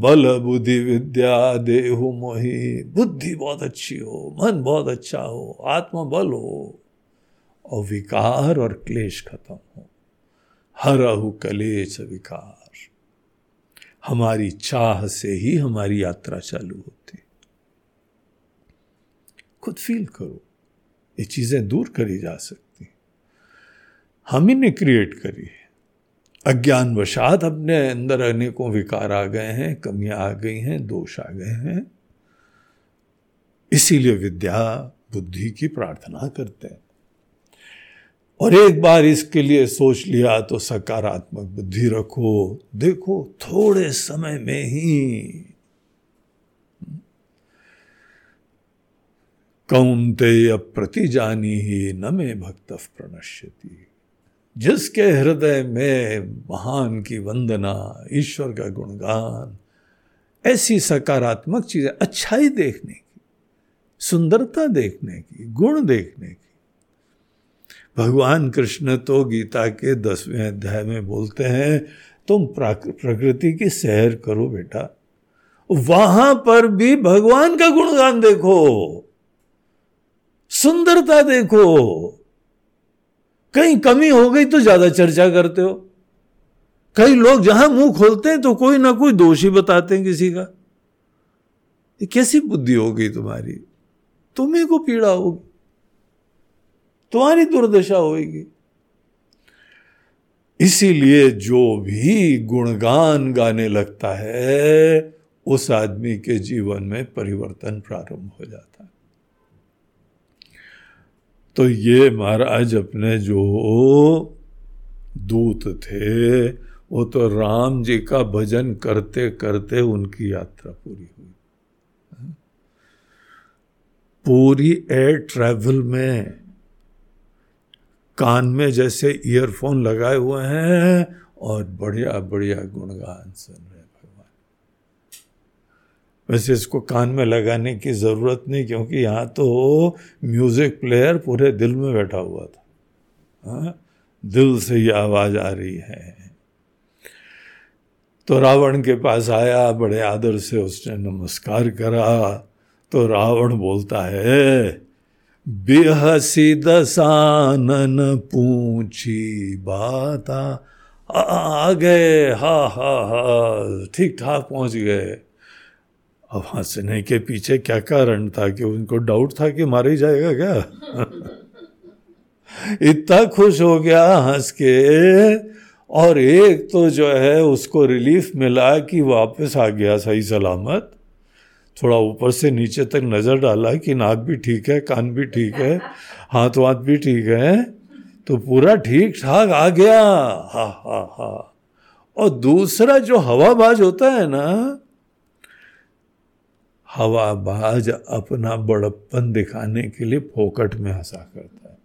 बल बुद्धि विद्या देहु मोहि, बुद्धि बहुत अच्छी हो, मन बहुत अच्छा हो, आत्मा बल हो और विकार और क्लेश खत्म हो। हरहु कलेश विकार, हमारी चाह से ही हमारी यात्रा चालू होती। खुद फील करो, ये चीजें दूर करी जा सकती, हम ही ने क्रिएट करी है। अज्ञानवशात अपने अंदर अनेकों विकार आ गए हैं, कमियां आ गई हैं, दोष आ गए हैं। इसीलिए विद्या बुद्धि की प्रार्थना करते हैं। और एक बार इसके लिए सोच लिया तो सकारात्मक बुद्धि रखो। देखो थोड़े समय में ही कौन्तेय प्रतिजानीहि न मे भक्तः प्रणश्यति, जिसके हृदय में महान की वंदना, ईश्वर का गुणगान, ऐसी सकारात्मक चीजें, अच्छाई देखने की, सुंदरता देखने की, गुण देखने की। भगवान कृष्ण तो गीता के दसवें अध्याय में बोलते हैं, तुम प्रकृति की सैर करो बेटा, वहां पर भी भगवान का गुणगान देखो, सुंदरता देखो। कहीं कमी हो गई तो ज्यादा चर्चा करते हो। कई लोग जहां मुंह खोलते हैं तो कोई ना कोई दोष ही बताते हैं किसी का। ये कैसी बुद्धि होगी तुम्हारी? तुम्हें को पीड़ा होगी, तुम्हारी दुर्दशा होगी। इसीलिए जो भी गुणगान गाने लगता है उस आदमी के जीवन में परिवर्तन प्रारंभ हो जाता है। तो ये महाराज अपने जो दूत थे वो तो राम जी का भजन करते करते उनकी यात्रा पूरी हुई। पूरी एयर ट्रैवल में कान में जैसे ईयरफोन लगाए हुए हैं और बढ़िया बढ़िया गुणगान सुन रहे भगवान। वैसे इसको कान में लगाने की जरूरत नहीं, क्योंकि यहाँ तो म्यूजिक प्लेयर पूरे दिल में बैठा हुआ था। हाँ, दिल से ये आवाज आ रही है। तो रावण के पास आया, बड़े आदर से उसने नमस्कार करा। तो रावण बोलता है, बिहसी दसानन पूछी बाता, आ गए, हा हा हा, ठीक ठाक पहुंच गए। अब हंसने के पीछे क्या कारण था? कि उनको डाउट था कि मारा ही जाएगा क्या? इतना खुश हो गया हंस के। और एक तो जो है उसको रिलीफ मिला कि वापस आ गया सही सलामत। थोड़ा ऊपर से नीचे तक नज़र डाला कि नाक भी ठीक है, कान भी ठीक है, हाथ वाथ भी ठीक है, तो पूरा ठीक ठाक आ गया, हा हा हा। और दूसरा जो हवाबाज होता है ना, हवाबाज अपना बड़प्पन दिखाने के लिए फोकट में हंसा करता है।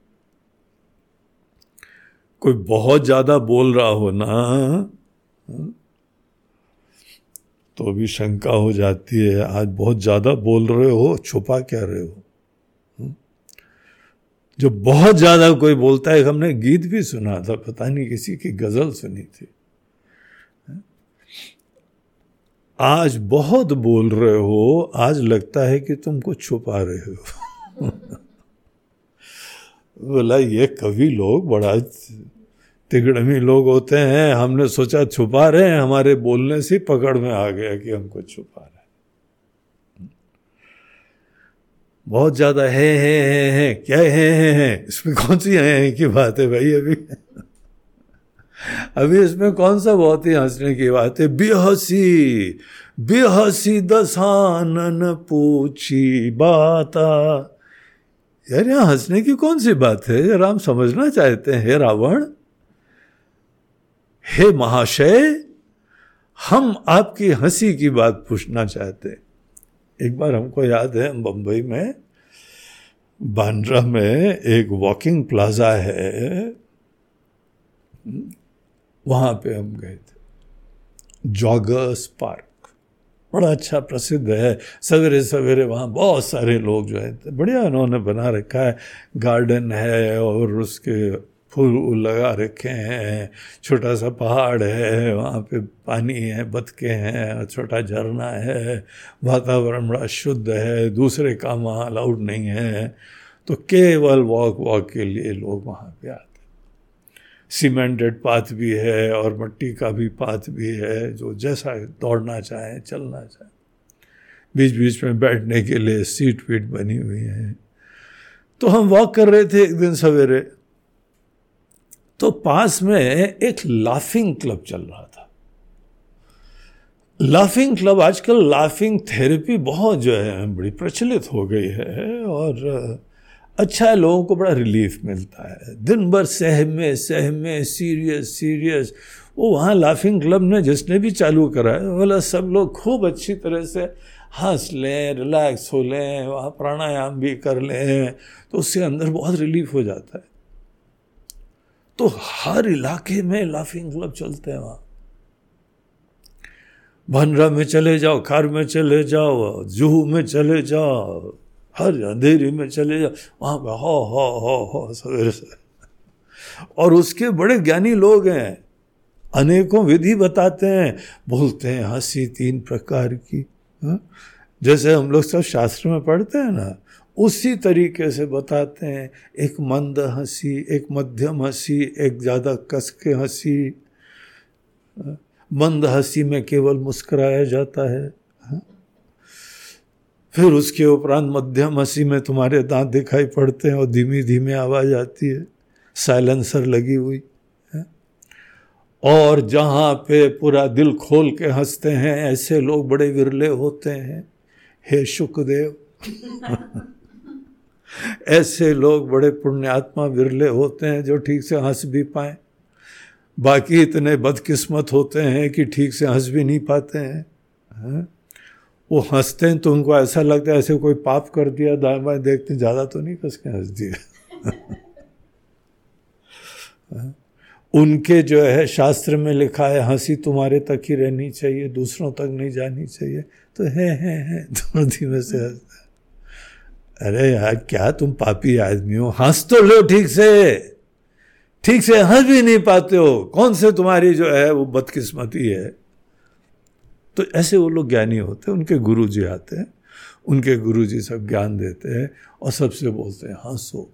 कोई बहुत ज़्यादा बोल रहा हो ना तो भी शंका हो जाती है, आज बहुत ज़्यादा बोल रहे हो, छुपा क्या रहे हो? जो बहुत ज़्यादा कोई बोलता है, हमने गीत भी सुना था, पता नहीं किसी की गज़ल सुनी थी, आज बहुत बोल रहे हो, आज लगता है कि तुम कुछ छुपा रहे हो। बोला ये कवि लोग बड़ा तिगड़मी लोग होते हैं, हमने सोचा छुपा रहे हैं, हमारे बोलने से पकड़ में आ गया कि हमको छुपा रहे हैं। बहुत ज्यादा है है है है क्या है है है इसमें कौन सी है, है की बात है भाई? अभी अभी इसमें कौन सा बहुत ही हंसने की बात है? बेहसी बेहसी दसानन पूछी बाता, यार यहाँ हंसने की कौन सी बात है? राम समझना चाहते हैं, हे रावण, हे महाशय, हम आपकी हंसी की बात पूछना चाहते। एक बार हमको याद है, बम्बई में बांद्रा में एक वॉकिंग प्लाजा है, वहाँ पे हम गए थे, जॉगर्स पार्क, बड़ा अच्छा प्रसिद्ध है। सवेरे सवेरे वहाँ बहुत सारे लोग जो है, बढ़िया उन्होंने बना रखा है, गार्डन है और उसके फूल लगा रखे हैं, छोटा सा पहाड़ है, वहाँ पे पानी है, बतके हैं और छोटा झरना है, वातावरण बड़ा शुद्ध है, दूसरे काम वहाँ अलाउड नहीं है, तो केवल वॉक वॉक के लिए लोग वहाँ पे आते हैं। सीमेंटेड पाथ भी है और मिट्टी का भी पाथ भी है, जो जैसा दौड़ना चाहे चलना चाहे। बीच बीच में बैठने के लिए सीट वीट बनी हुई है। तो हम वॉक कर रहे थे एक दिन सवेरे, तो पास में एक लाफिंग क्लब चल रहा था। लाफिंग क्लब, आजकल लाफिंग थेरेपी बहुत जो है बड़ी प्रचलित हो गई है और अच्छा है, लोगों को बड़ा रिलीफ मिलता है। दिन भर सहमे सहमे सीरियस सीरियस, वो वहाँ लाफिंग क्लब ने जिसने भी चालू करा है बोला सब लोग खूब अच्छी तरह से हंस लें, रिलैक्स हो लें, वहाँ प्राणायाम भी कर लें, तो उससे अंदर बहुत रिलीफ हो जाता है। तो हर इलाके में लाफिंग क्लब चलते हैं। वहाँ भनरा में चले जाओ, खार में चले जाओ, जुहू में चले जाओ, हर अंधेरी में चले जाओ, वहाँ पर हो हो हो हो सवेरे से। और उसके बड़े ज्ञानी लोग हैं, अनेकों विधि बताते हैं, बोलते हैं हंसी तीन प्रकार की, हा? जैसे हम लोग सब शास्त्र में पढ़ते हैं ना, उसी तरीके से बताते हैं। एक मंद हंसी, एक मध्यम हंसी, एक ज़्यादा कस के हंसी। मंद हंसी में केवल मुस्कराया जाता है, हा? फिर उसके उपरांत मध्यम हंसी में तुम्हारे दांत दिखाई पड़ते हैं और धीमी धीमी आवाज़ आती है, साइलेंसर लगी हुई। और जहाँ पे पूरा दिल खोल के हंसते हैं ऐसे लोग बड़े विरले होते हैं, हे शुकदेव। ऐसे लोग बड़े पुण्यात्मा विरले होते हैं जो ठीक से हंस भी पाएं। बाकी इतने बदकिस्मत होते हैं कि ठीक से हंस भी नहीं पाते हैं, है? वो हंसते हैं तो उनको ऐसा लगता है ऐसे कोई पाप कर दिया, दाएं बाएं देखते ज़्यादा तो नहीं कस के हंस दिया। उनके जो है शास्त्र में लिखा है हंसी तुम्हारे तक ही रहनी चाहिए, दूसरों तक नहीं जानी चाहिए, तो है है है थोड़ा धीमे से हंसता है। अरे यार क्या तुम पापी आदमी हो, हंस तो लो ठीक से, ठीक से हंस भी नहीं पाते हो, कौन से तुम्हारी जो है वो बदकिस्मती है। तो ऐसे वो लोग ज्ञानी होते हैं, उनके गुरु जी आते हैं, उनके गुरु जी सब ज्ञान देते हैं और सबसे बोलते हैं हंसो।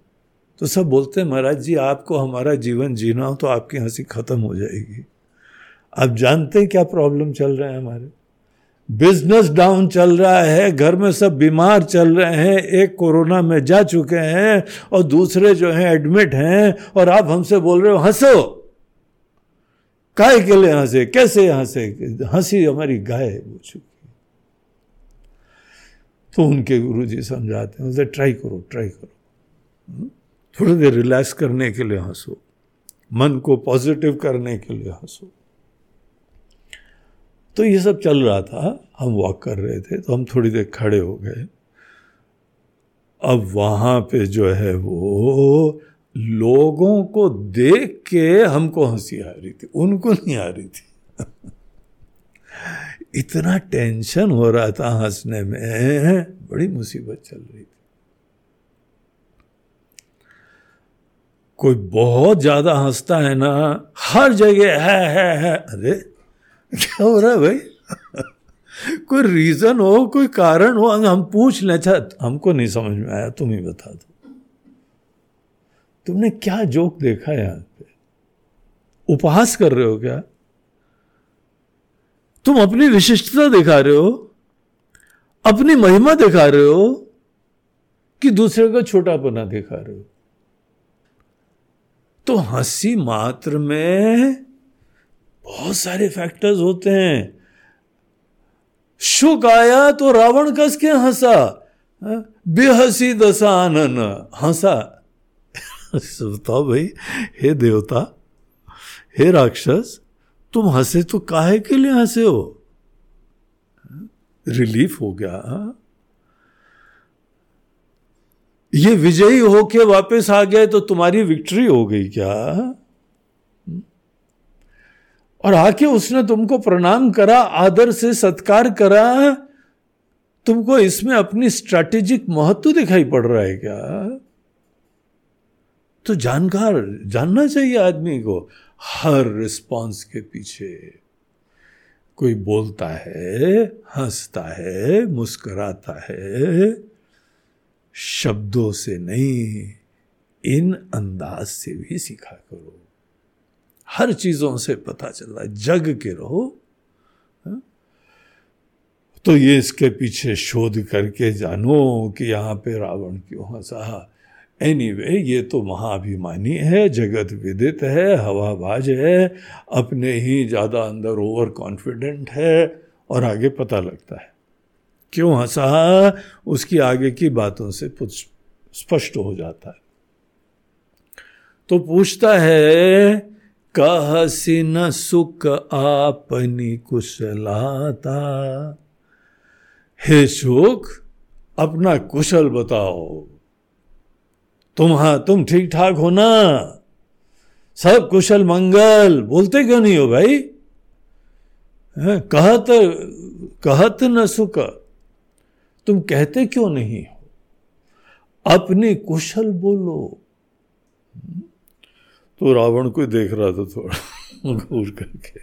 तो सब बोलते हैं महाराज जी आपको हमारा जीवन जीना हो तो आपकी हंसी खत्म हो जाएगी। आप जानते हैं क्या प्रॉब्लम चल रहे हैं हमारे, बिजनेस डाउन चल रहा है, घर में सब बीमार चल रहे हैं, एक कोरोना में जा चुके हैं और दूसरे जो हैं एडमिट हैं, और आप हमसे बोल रहे हो हंसो। काहे के लिए हंसे, कैसे हंसे, हंसी हमारी गाय हो चुकी। तो उनके गुरु जी समझाते हैं ट्राई करो ट्राई करो थोड़ी देर रिलैक्स करने के लिए हंसो, मन को पॉजिटिव करने के लिए हंसो। तो ये सब चल रहा था, हम वॉक कर रहे थे तो हम थोड़ी देर खड़े हो गए। अब वहाँ पे जो है वो लोगों को देख के हमको हंसी आ रही थी, उनको नहीं आ रही थी। इतना टेंशन हो रहा था हंसने में, बड़ी मुसीबत चल रही थी। कोई बहुत ज़्यादा हंसता है ना, हर जगह है है है, अरे क्या हो रहा है भाई। कोई रीज़न हो, कोई कारण हो, हम पूछ लें, अच्छा हमको नहीं समझ में आया तुम ही बता दो, तुमने क्या जोक देखा यहाँ पे, उपहास कर रहे हो क्या, तुम अपनी विशिष्टता दिखा रहे हो, अपनी महिमा दिखा रहे हो कि दूसरे को छोटापना दिखा रहे हो। तो हंसी मात्र में बहुत सारे फैक्टर्स होते हैं। शुक आया तो रावण कस के हंसा, बेहसी दसानन हंसा। बताओ भाई, हे देवता, हे राक्षस, तुम हंसे तो काहे के लिए हंसे हो, रिलीफ हो गया। ये विजयी होके वापस आ गए तो तुम्हारी विक्ट्री हो गई क्या, और आके उसने तुमको प्रणाम करा, आदर से सत्कार करा, तुमको इसमें अपनी स्ट्रैटेजिक महत्व दिखाई पड़ रहा है क्या। तो जानकार जानना चाहिए आदमी को, हर रिस्पॉन्स के पीछे कोई बोलता है, हंसता है, मुस्कुराता है, शब्दों से नहीं, इन अंदाज से भी सीखा करो। हर चीजों से पता चल रहा है, जग के रहो। तो ये इसके पीछे शोध करके जानो कि यहाँ पे रावण क्यों हंसा। एनीवे, ये तो महाभिमानी है, जगत विदित है, हवाबाज है, अपने ही ज़्यादा अंदर ओवर कॉन्फिडेंट है, और आगे पता लगता है क्यों हंसा, उसकी आगे की बातों से स्पष्ट हो जाता है। तो पूछता है कहसि न सुख आपनी कुशलता, हे सुख अपना कुशल बताओ, तुम हाँ तुम ठीक ठाक हो ना, सब कुशल मंगल, बोलते क्यों नहीं हो भाई? कहत कहत न सुख, तुम कहते क्यों नहीं हो, अपनी कुशल बोलो। तो रावण को देख रहा था थोड़ा घूर करके।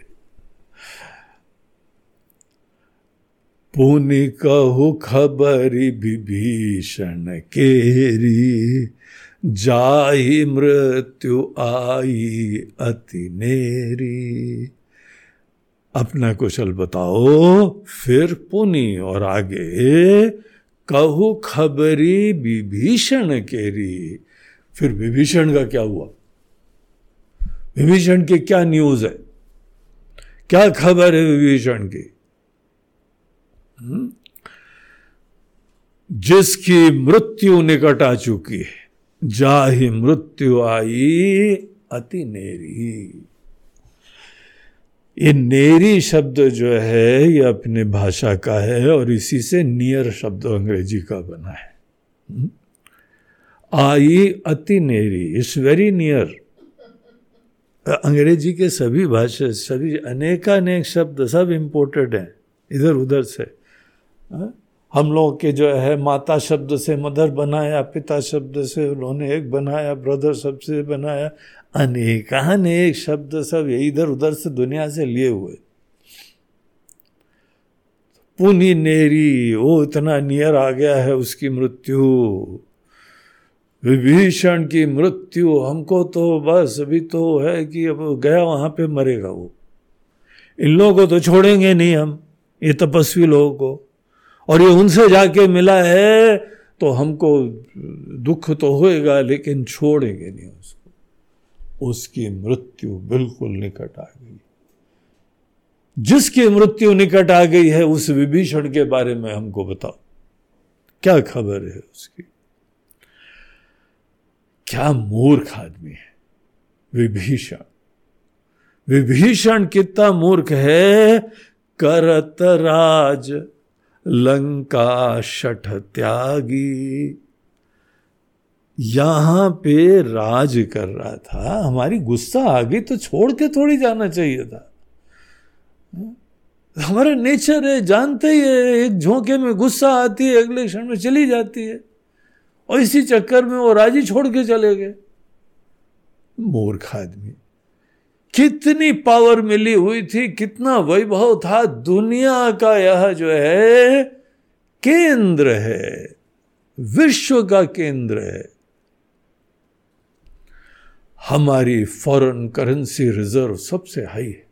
पुनि कहु खबरी विभीषण केरी, जाहि मृत्यु आई अति नेरी। अपना कुशल बताओ, फिर पुनि और आगे कहु खबरी विभीषण केरी। फिर विभीषण का क्या हुआ, विभीषण की क्या न्यूज है, क्या खबर है विभीषण की? जिसकी मृत्यु निकट आ चुकी है, जाहि मृत्यु आई अति नेरी। ये नेरी शब्द जो है ये अपने भाषा का है और इसी से नियर शब्द अंग्रेजी का बना है। आई अति नेरी, इट्स वेरी नियर। अंग्रेजी के सभी भाषा, सभी अनेकानेक शब्द सब इम्पोर्टेड हैं इधर उधर से। हम लोगों के जो है माता शब्द से मदर बनाया, पिता शब्द से उन्होंने एक बनाया, ब्रदर शब्द से बनाया, अनेकानेक शब्द सब इधर उधर से दुनिया से लिए हुए। पुनि नेरी, वो इतना नियर आ गया है उसकी मृत्यु, विभीषण की मृत्यु। हमको तो बस अभी तो है कि अब गया वहाँ पे मरेगा वो, इन लोगों को तो छोड़ेंगे नहीं हम, ये तपस्वी लोगों को, और ये उनसे जाके मिला है तो हमको दुख तो होएगा लेकिन छोड़ेंगे नहीं उसको। उसकी मृत्यु बिल्कुल निकट आ गई। जिसकी मृत्यु निकट आ गई है उस विभीषण के बारे में हमको बताओ, क्या खबर है उसकी। क्या मूर्ख आदमी है विभीषण। विभीषण कितना मूर्ख है। करत राज लंका शठ त्यागी, यहां पे राज कर रहा था। हमारी गुस्सा आ गई तो छोड़ के थोड़ी जाना चाहिए था, हमारा नेचर है, जानते ही है, एक झोंके में गुस्सा आती है, अगले क्षण में चली जाती है, और इसी चक्कर में वो राजी छोड़ के चले गए। मूर्ख आदमी, कितनी पावर मिली हुई थी, कितना वैभव था, दुनिया का यह जो है केंद्र है, विश्व का केंद्र है, हमारी फॉरेन करेंसी रिजर्व सबसे हाई है,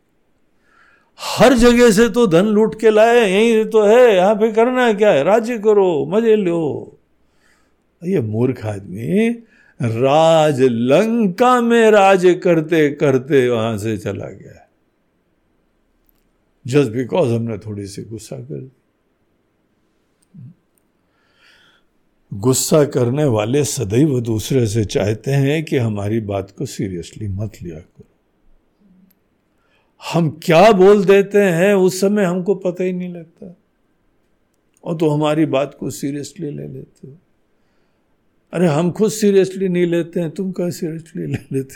हर जगह से तो धन लूट के लाए, यही तो है, यहां पे करना क्या है, राज्य करो, मजे लो। ये मूर्ख आदमी राज लंका में राज करते करते वहां से चला गया, जस्ट बिकॉज हमने थोड़ी सी गुस्सा कर दी। गुस्सा करने वाले सदैव दूसरे से चाहते हैं कि हमारी बात को सीरियसली मत लिया करो। हम क्या बोल देते हैं उस समय हमको पता ही नहीं लगता, और तो हमारी बात को सीरियसली ले लेते हो। अरे हम खुद सीरियसली नहीं लेते हैं, तुम क्या सीरियसली ले लेते।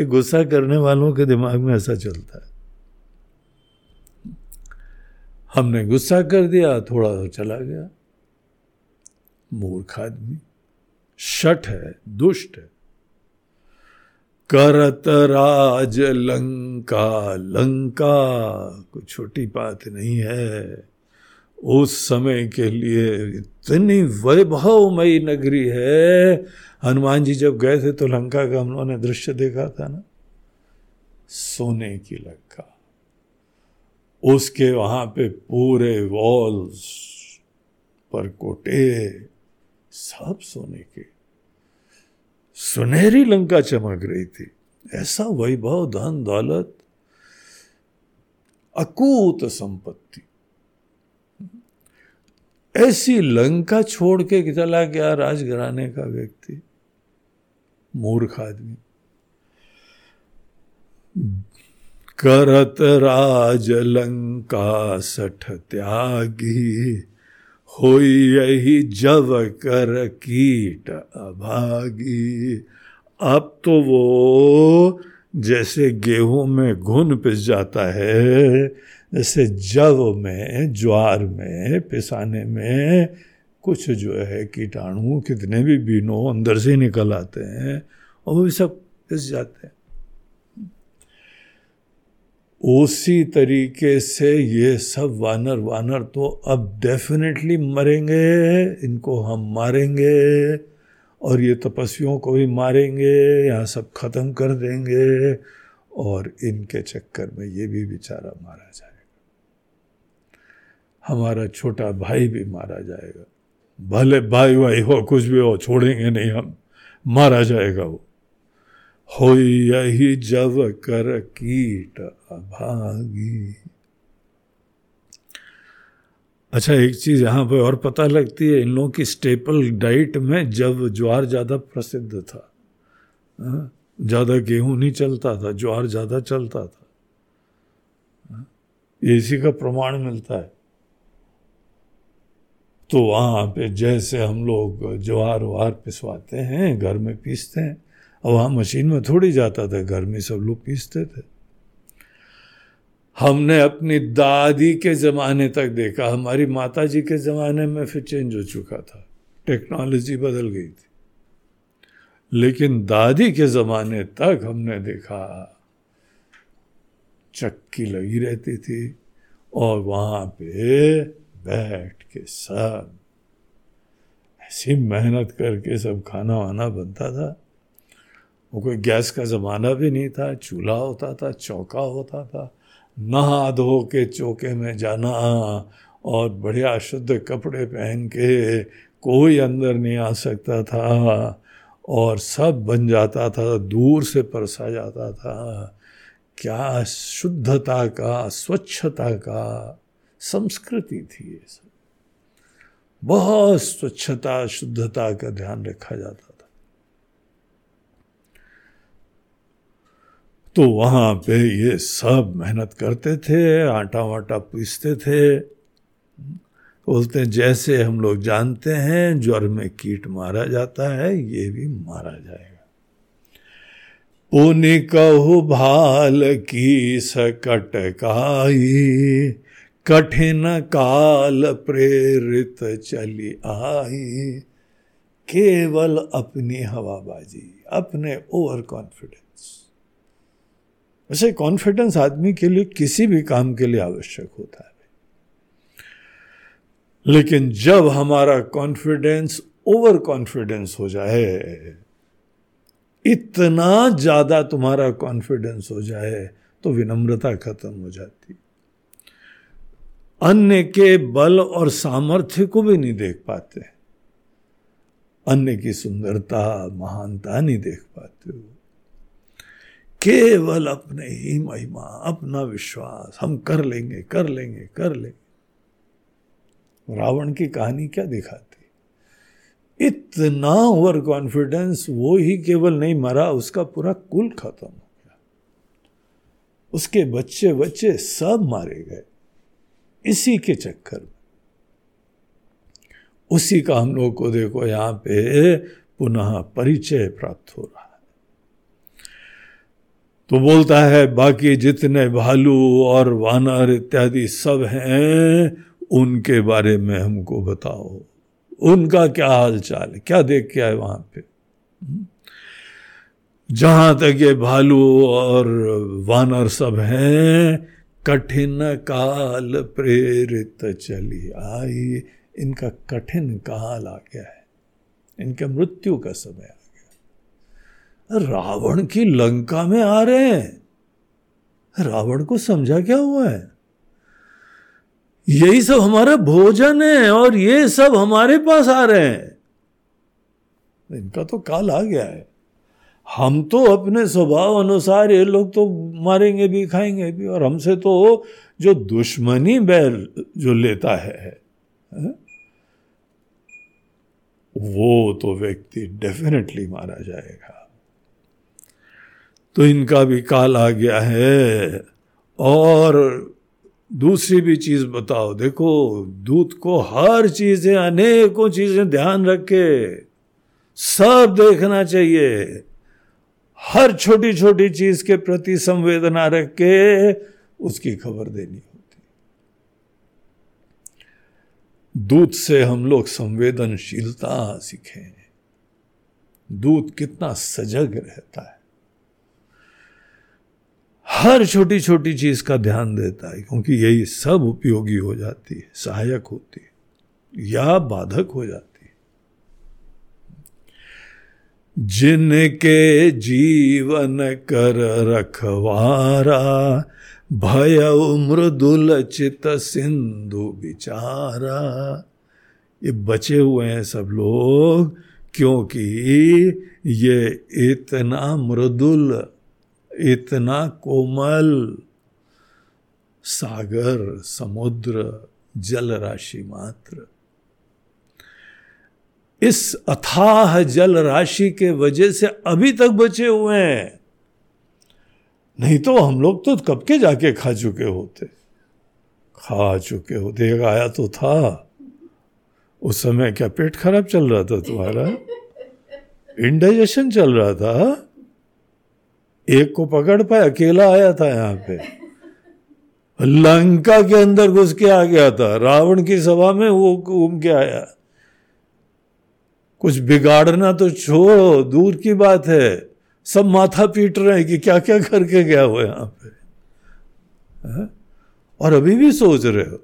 ये गुस्सा करने वालों के दिमाग में ऐसा चलता है। हमने गुस्सा कर दिया, थोड़ा चला गया। मूर्ख आदमी, शठ है, दुष्ट है। करत राज लंका, लंका कोई छोटी बात नहीं है, उस समय के लिए इतनी वैभवमयी नगरी है। हनुमान जी जब गए थे तो लंका का हम लोगों ने दृश्य देखा था ना, सोने की लंका, उसके वहां पे पूरे वॉल्स पर कोटे सब सोने के, सुनहरी लंका चमक रही थी। ऐसा वैभव, धन दौलत, अकूत संपत्ति। ऐसी लंका छोड़ के चला गया राजघराने का व्यक्ति, मूर्ख आदमी। करत राज लंका सठ त्यागी, होई यही जब कर कीट अभागी। अब तो वो जैसे गेहूं में घुन पिस जाता है, जैसे जव में, ज्वार में पिसाने में कुछ जो है कीटाणु कितने भी बीनों अंदर से निकल आते हैं और वो सब पिस जाते हैं। उसी तरीके से ये सब वानर वानर तो अब डेफिनेटली मरेंगे, इनको हम मारेंगे और ये तपस्वियों को भी मारेंगे, यहाँ सब खत्म कर देंगे और इनके चक्कर में ये भी बेचारा मारा जाएगा, हमारा छोटा भाई भी मारा जाएगा। भले भाई भाई हो, कुछ भी हो, छोड़ेंगे नहीं हम, मारा जाएगा वो। हो यही जब कर कीट अभागी। अच्छा, एक चीज़ यहाँ पे और पता लगती है, इन लोगों की स्टेपल डाइट में जब ज्वार ज़्यादा प्रसिद्ध था, ज़्यादा गेहूं नहीं चलता था, ज्वार ज़्यादा चलता था, इसी का प्रमाण मिलता है। तो वहाँ पे जैसे हम लोग ज्वार वार पिसवाते हैं, घर में पीसते हैं, और वहाँ मशीन में थोड़ी जाता था, घर में सब लोग पीसते थे। हमने अपनी दादी के ज़माने तक देखा, हमारी माता जी के ज़माने में फिर चेंज हो चुका था, टेक्नोलॉजी बदल गई थी, लेकिन दादी के ज़माने तक हमने देखा चक्की लगी रहती थी और वहाँ पे बैठ के सब ऐसी मेहनत करके सब खाना वाना बनता था। वो कोई गैस का ज़माना भी नहीं था, चूल्हा होता था, चौका होता था, नहा धो के चौके में जाना और बढ़िया शुद्ध कपड़े पहन के, कोई अंदर नहीं आ सकता था और सब बन जाता था, दूर से परसा जाता था। क्या शुद्धता का, स्वच्छता का संस्कृति थी ये सब, बहुत स्वच्छता शुद्धता का ध्यान रखा जाता था। तो वहाँ पे ये सब मेहनत करते थे, आटा वाटा पीसते थे। बोलते हैं जैसे हम लोग जानते हैं ज्वर में कीट मारा जाता है, ये भी मारा जाएगा। पुनि कहु भाल की सकटकाई, कठिन काल प्रेरित चली आई। केवल अपनी हवाबाजी, अपने ओवर कॉन्फिडेंस। वैसे कॉन्फिडेंस आदमी के लिए किसी भी काम के लिए आवश्यक होता है, लेकिन जब हमारा कॉन्फिडेंस ओवर कॉन्फिडेंस हो जाए, इतना ज्यादा तुम्हारा कॉन्फिडेंस हो जाए तो विनम्रता खत्म हो जाती। अन्य के बल और सामर्थ्य को भी नहीं देख पाते, अन्य की सुंदरता, महानता नहीं देख पाते हो, केवल अपने ही महिमा, अपना विश्वास, हम कर लेंगे कर लेंगे कर लेंगे। रावण की कहानी क्या दिखाती, इतना ओवर कॉन्फिडेंस, वो ही केवल नहीं मरा, उसका पूरा कुल खत्म हो गया, उसके बच्चे बच्चे सब मारे गए इसी के चक्कर में। उसी का हम लोग को देखो यहाँ पे पुनः परिचय प्राप्त हो रहा है। तो बोलता है बाकी जितने भालू और वानर इत्यादि सब हैं, उनके बारे में हमको बताओ, उनका क्या हाल चाल है, क्या देख के आए वहाँ पे। जहाँ तक ये भालू और वानर सब हैं, कठिन काल प्रेरित चली आई। इनका कठिन काल आ गया है, इनके मृत्यु का समय है। रावण की लंका में आ रहे हैं, रावण को समझा क्या हुआ है, यही सब हमारा भोजन है और ये सब हमारे पास आ रहे हैं। इनका तो काल आ गया है, हम तो अपने स्वभाव अनुसार, ये लोग तो मारेंगे भी, खाएंगे भी, और हमसे तो जो दुश्मनी बैल जो लेता है, है? वो तो व्यक्ति डेफिनेटली मारा जाएगा। तो इनका भी काल आ गया है। और दूसरी भी चीज़ बताओ, देखो दूत को हर चीज़ें, अनेकों चीज़ें ध्यान रख के सब देखना चाहिए, हर छोटी छोटी चीज़ के प्रति संवेदना रख के उसकी खबर देनी होती। दूत से हम लोग संवेदनशीलता सीखें, दूत कितना सजग रहता है, हर छोटी छोटी चीज का ध्यान देता है, क्योंकि यही सब उपयोगी हो जाती है, सहायक होती है या बाधक हो जाती है। जिनके जीवन कर रखवारा, भय मृदुल चित सिंधु बिचारा। ये बचे हुए हैं सब लोग, क्योंकि ये इतना मृदुल, इतना कोमल सागर, समुद्र, जल राशि मात्र, इस अथाह जल राशि के वजह से अभी तक बचे हुए हैं। नहीं तो हम लोग तो कब के जाके खा चुके होते, खा चुके होते। एक आया तो था, उस समय क्या पेट खराब चल रहा था तुम्हारा, इंडाइजेशन चल रहा था, एक को पकड़ पाए, अकेला आया था यहाँ पे, लंका के अंदर घुस के आ गया था, रावण की सभा में वो घूम के आया। कुछ बिगाड़ना तो छोड़, दूर की बात है, सब माथा पीट रहे हैं कि क्या क्या करके गया हो यहाँ पे, हा? और अभी भी सोच रहे हो।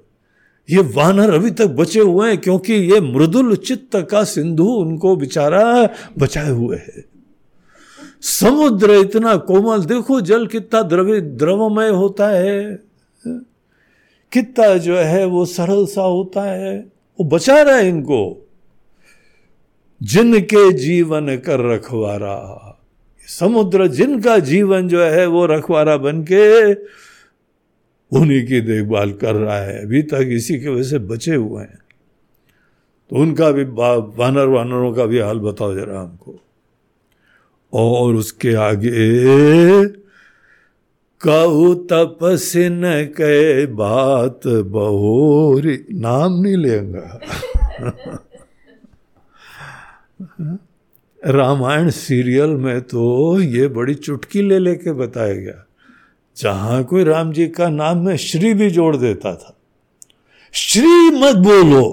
ये वानर अभी तक बचे हुए हैं, क्योंकि ये मृदुल चित्त का सिंधु उनको बेचारा बचाए हुए है। समुद्र इतना कोमल, देखो जल कितना द्रव्य द्रवमय होता है, कितना जो है वो सरल सा होता है, वो बचा रहा है इनको। जिनके जीवन कर रखवारा, समुद्र जिनका जीवन जो है वो रखवारा बन के उन्हीं की देखभाल कर रहा है, अभी तक इसी की वजह से बचे हुए हैं। तो उनका भी, वानर वानरों का भी हाल बताओ जरा हमको। और उसके आगे, कहू तपसिन के बात बहोरी, नाम नहीं लेंगा। रामायण सीरियल में तो ये बड़ी चुटकी ले लेके बताया गया, जहां कोई राम जी का नाम में श्री भी जोड़ देता था, श्री मत बोलो,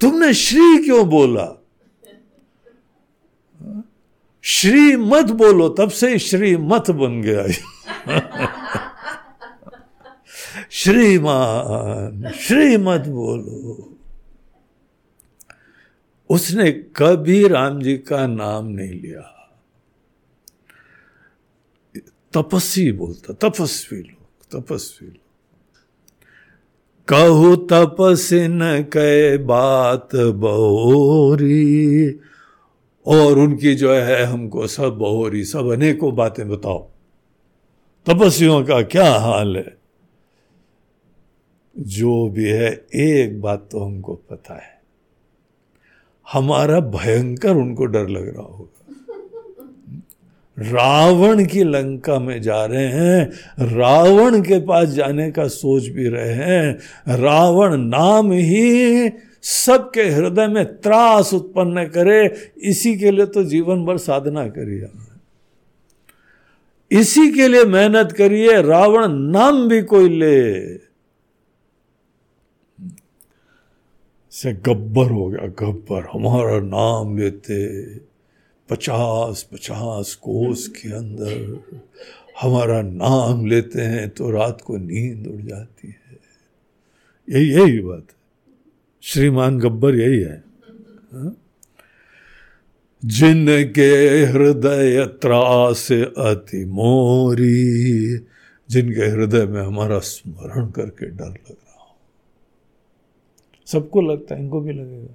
तुमने श्री क्यों बोला, श्री मत बोलो, तब से श्री मत बन गया। श्रीमान, श्री मत बोलो। उसने कभी राम जी का नाम नहीं लिया। तपस्वी बोलता, तपस्वी लोग, तपस्वी लोग। कहु तपसिन कै बात बहोरी, और उनकी जो है हमको सब बहोरी, सब अनेकों बातें बताओ, तपस्वियों का क्या हाल है। जो भी है, एक बात तो हमको पता है, हमारा भयंकर उनको डर लग रहा होगा। रावण की लंका में जा रहे हैं, रावण के पास जाने का सोच भी रहे हैं, रावण नाम ही सबके हृदय में त्रास उत्पन्न करे, इसी के लिए तो जीवन भर साधना करी हमने, इसी के लिए मेहनत करी है, रावण नाम भी कोई ले। से गब्बर हो गया, गब्बर हमारा नाम लेते, पचास पचास कोस के अंदर हमारा नाम लेते हैं तो रात को नींद उड़ जाती है। यही यही बात है, श्रीमान गब्बर यही है। जिनके हृदय त्रास अति मोरी, जिनके हृदय में हमारा स्मरण करके डर लग रहा हो। सबको लगता है, इनको भी लगेगा।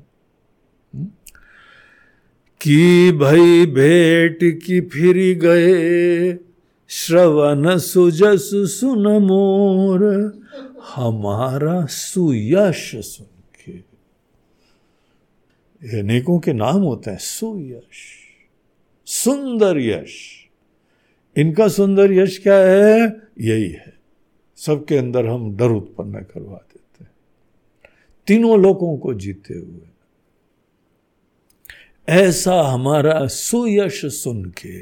कि भई भेंट की फिरी गए, श्रवण सुजस सुन मोर, हमारा सुयश सुन, नेकों के नाम होते हैं सुयश, सुंदर यश। इनका सुंदर यश क्या है? यही है, सबके अंदर हम डर उत्पन्न करवा देते हैं तीनों लोगों को जीते हुए। ऐसा हमारा सुयश सुन के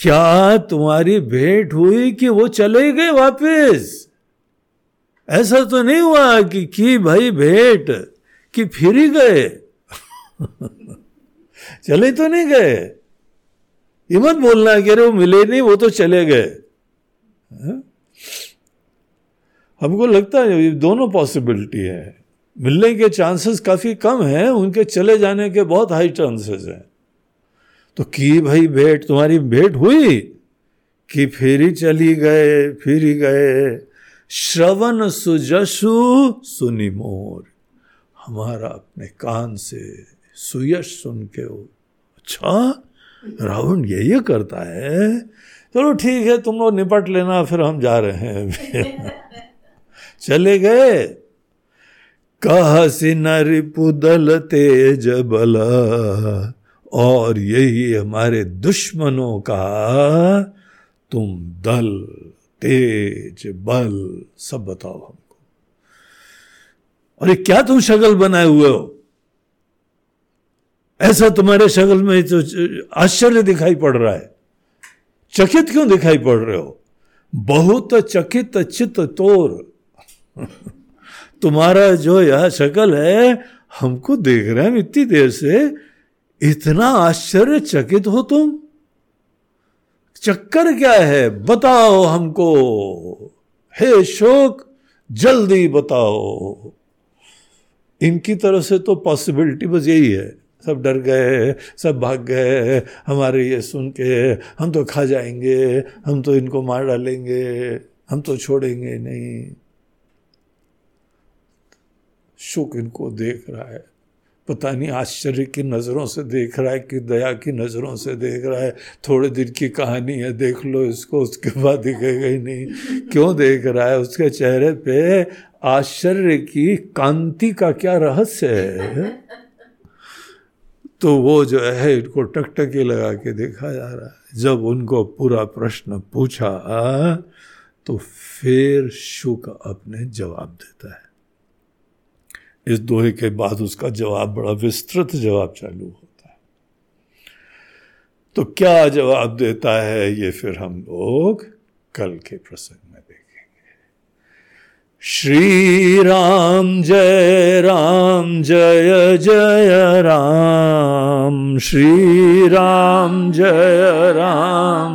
क्या तुम्हारी भेंट हुई कि वो चले गए वापस? ऐसा तो नहीं हुआ कि की भाई भेंट कि फिर ही गए चले तो नहीं गए? ये मत बोलना कि अरे वो मिले नहीं, वो तो चले गए। हमको लगता है ये दोनों पॉसिबिलिटी है, मिलने के चांसेस काफी कम हैं, उनके चले जाने के बहुत हाई चांसेस हैं। तो की भाई भेंट, तुम्हारी भेंट हुई कि फिर ही चली गए, फिर ही गए। श्रवण सुजसु सुनी मोर, हमारा अपने कान से सुयश सुन के हो अच्छा रावण ये ये करता है, चलो ठीक है तुम लोग निपट लेना, फिर हम जा रहे हैं चले गए। कहसि नरि पुदल तेज बला, और यही हमारे दुश्मनों का तुम दल तेज बल सब बताओ हम। और ये क्या तुम शक्ल बनाए हुए हो? ऐसा तुम्हारे शक्ल में तो आश्चर्य दिखाई पड़ रहा है, चकित क्यों दिखाई पड़ रहे हो? बहुत चकित चित तोर तुम्हारा जो यह शक्ल है, हमको देख रहे हैं इतनी देर से, इतना आश्चर्य चकित हो तुम? चक्कर क्या है बताओ हमको, हे शोक जल्दी बताओ। इनकी तरफ से तो पॉसिबिलिटी बस यही है, सब डर गए, सब भाग गए, हमारे ये सुन के हम तो खा जाएंगे, हम तो इनको मार डालेंगे, हम तो छोड़ेंगे नहीं। शोक इनको देख रहा है, पता नहीं आश्चर्य की नज़रों से देख रहा है कि दया की नज़रों से देख रहा है। थोड़े दिन की कहानी है, देख लो इसको, उसके बाद दिखेगा ही नहीं। क्यों देख रहा है? उसके चेहरे पे आश्चर्य की कांति का क्या रहस्य है? तो वो जो है इनको टकटकी लगा के देखा जा रहा है। जब उनको पूरा प्रश्न पूछा तो फिर शुक अपने जवाब देता है। इस दोहे के बाद उसका जवाब, बड़ा विस्तृत जवाब चालू होता है। तो क्या जवाब देता है ये फिर हम लोग कल के प्रसंग में देखेंगे। श्री राम जय राम जय जय राम, श्री राम जय राम,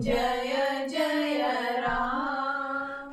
जय जय राम,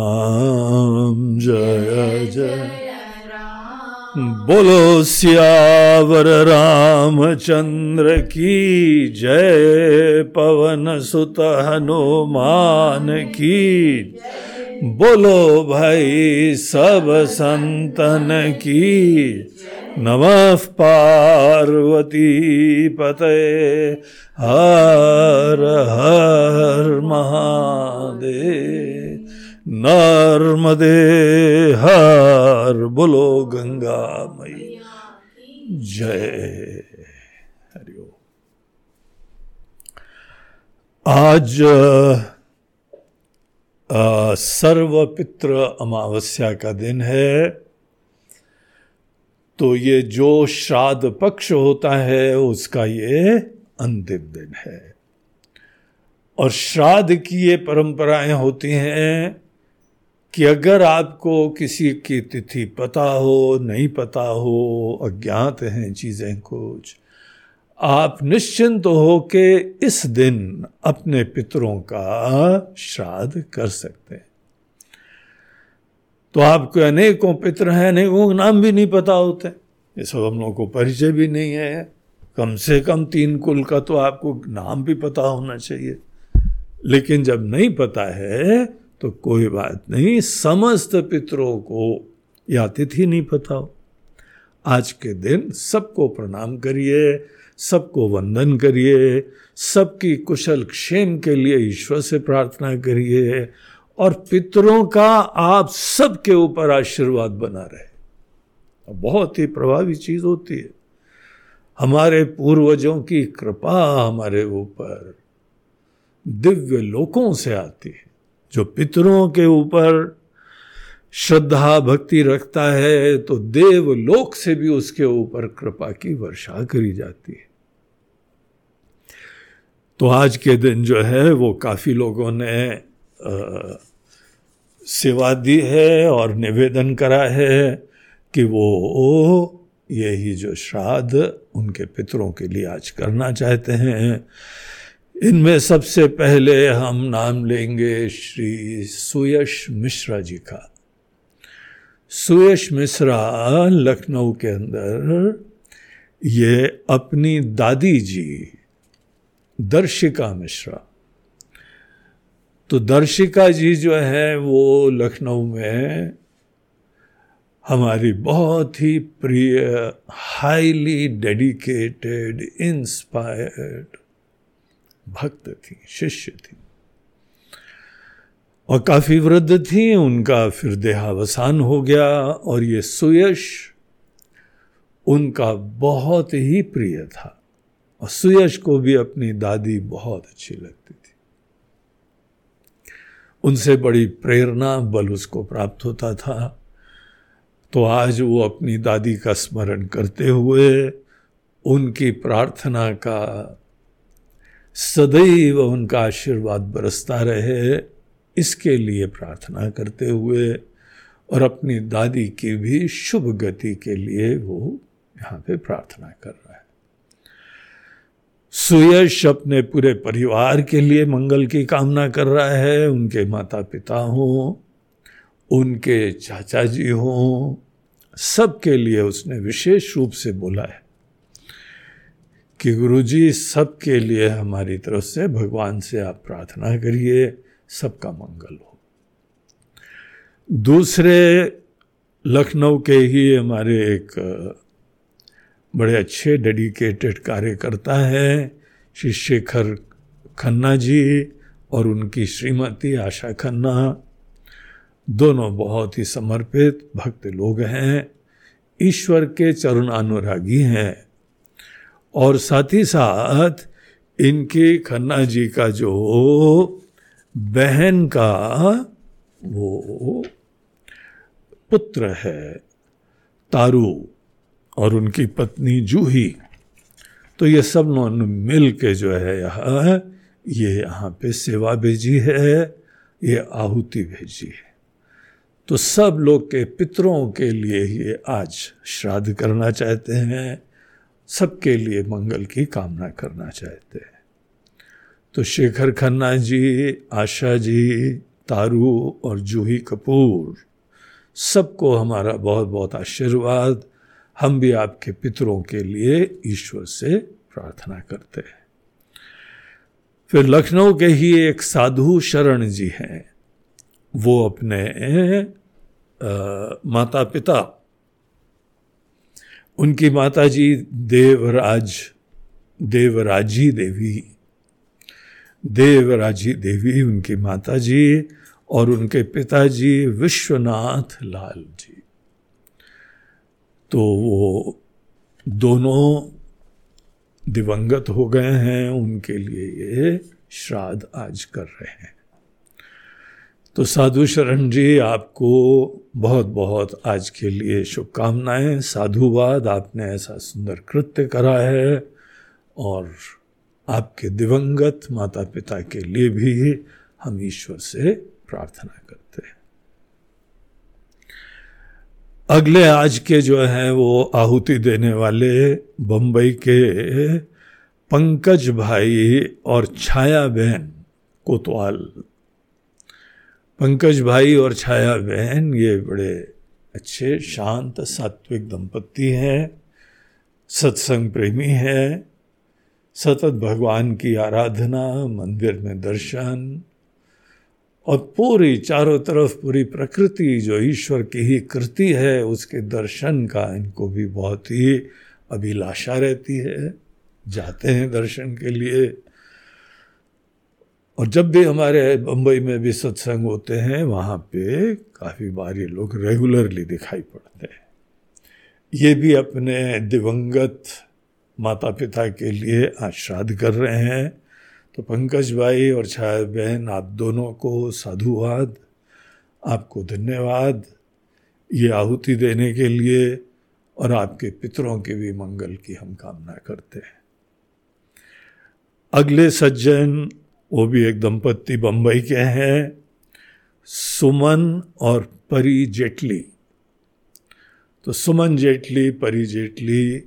राम जय जय राम। बोलो सियावर रामचंद्र की जय, पवन सुत हनुमान की, बोलो भाई सब संतन की। नमः पार्वती पते, हर हर महादेव। नर्मदे हर बोलो गंगा मई जय। हरिओम। आज सर्वपित्र अमावस्या का दिन है, तो ये जो श्राद्ध पक्ष होता है उसका ये अंतिम दिन है। और श्राद्ध की ये परंपराएं होती हैं कि अगर आपको किसी की तिथि पता हो, नहीं पता हो, अज्ञात हैं चीज़ें कुछ, आप निश्चिंत हो के इस दिन अपने पितरों का श्राद्ध कर सकते हैं। तो आपको अनेकों पितर हैं, अनेकों नाम भी नहीं पता होते, ये सब हम लोगों को परिचय भी नहीं है। कम से कम तीन कुल का तो आपको नाम भी पता होना चाहिए, लेकिन जब नहीं पता है तो कोई बात नहीं, समस्त पितरों को या तिथि नहीं पता हो, आज के दिन सबको प्रणाम करिए, सबको वंदन करिए, सबकी कुशल क्षेम के लिए ईश्वर से प्रार्थना करिए और पितरों का आप सबके ऊपर आशीर्वाद बना रहे। बहुत ही प्रभावी चीज़ होती है हमारे पूर्वजों की कृपा हमारे ऊपर दिव्य लोकों से आती है। जो पितरों के ऊपर श्रद्धा भक्ति रखता है तो देव लोक से भी उसके ऊपर कृपा की वर्षा करी जाती है। तो आज के दिन जो है वो काफ़ी लोगों ने आ, सेवा दी है और निवेदन करा है कि वो यही जो श्राद्ध उनके पितरों के लिए आज करना चाहते हैं। इनमें सबसे पहले हम नाम लेंगे श्री सुयश मिश्रा जी का। सुयश मिश्रा लखनऊ के अंदर ये अपनी दादी जी दर्शिका मिश्रा, तो दर्शिका जी जो है वो लखनऊ में हमारी बहुत ही प्रिय, हाईली डेडिकेटेड, इंस्पायर्ड भक्त थी, शिष्य थी और काफ़ी वृद्ध थी। उनका फिर देहावसान हो गया और ये सुयश उनका बहुत ही प्रिय था और सुयश को भी अपनी दादी बहुत अच्छी लगती थी, उनसे बड़ी प्रेरणा बल उसको प्राप्त होता था। तो आज वो अपनी दादी का स्मरण करते हुए उनकी प्रार्थना का सदैव उनका आशीर्वाद बरसता रहे, इसके लिए प्रार्थना करते हुए और अपनी दादी की भी शुभ गति के लिए वो यहाँ पे प्रार्थना कर रहा है। सुयश अपने पूरे परिवार के लिए मंगल की कामना कर रहा है, उनके माता पिता हों, उनके चाचा जी हों, सबके लिए उसने विशेष रूप से बोला है कि गुरुजी सबके लिए हमारी तरफ से भगवान से आप प्रार्थना करिए, सबका मंगल हो। दूसरे लखनऊ के ही हमारे एक बड़े अच्छे डेडिकेटेड कार्यकर्ता हैं श्री शेखर खन्ना जी और उनकी श्रीमती आशा खन्ना, दोनों बहुत ही समर्पित भक्त लोग हैं, ईश्वर के चरणानुरागी हैं। और साथ ही साथ इनके खन्ना जी का जो बहन का वो पुत्र है तारू और उनकी पत्नी जूही, तो ये सब लोग मिल के जो है यहाँ ये यहाँ पे सेवा भेजी है, ये आहुति भेजी है। तो सब लोग के पितरों के लिए ये आज श्राद्ध करना चाहते हैं, सबके लिए मंगल की कामना करना चाहते हैं। तो शेखर खन्ना जी, आशा जी, तारू और जूही कपूर, सबको हमारा बहुत बहुत आशीर्वाद। हम भी आपके पितरों के लिए ईश्वर से प्रार्थना करते हैं। फिर लखनऊ के ही एक साधु शरण जी हैं, वो अपने माता पिता, उनकी माताजी देवराज देवराजी देवी देवराजी देवी उनकी माताजी और उनके पिताजी विश्वनाथ लाल जी। तो वो दोनों दिवंगत हो गए हैं, उनके लिए ये श्राद्ध आज कर रहे हैं। तो साधु शरण जी, आपको बहुत बहुत आज के लिए शुभकामनाएं, साधुवाद। आपने ऐसा सुंदर कृत्य करा है और आपके दिवंगत माता पिता के लिए भी हम ईश्वर से प्रार्थना करते हैं। अगले आज के जो हैं वो आहुति देने वाले बंबई के पंकज भाई और छाया बहन कोतवाल। पंकज भाई और छाया बहन ये बड़े अच्छे शांत सात्विक दंपत्ति हैं, सत्संग प्रेमी हैं, सतत भगवान की आराधना, मंदिर में दर्शन और पूरी चारों तरफ पूरी प्रकृति जो ईश्वर की ही कृति है उसके दर्शन का इनको भी बहुत ही अभिलाषा रहती है, जाते हैं दर्शन के लिए। और जब भी हमारे बंबई में भी सत्संग होते हैं वहाँ पे काफ़ी बार ये लोग रेगुलरली दिखाई पड़ते हैं। ये भी अपने दिवंगत माता पिता के लिए आज श्राद्ध कर रहे हैं। तो पंकज भाई और छाया बहन, आप दोनों को साधुवाद, आपको धन्यवाद ये आहुति देने के लिए, और आपके पितरों के भी मंगल की हम कामना करते हैं। अगले सज्जन वो भी एक दंपत्ति बंबई के हैं, सुमन और परी जेटली। तो सुमन जेटली, परी जेटली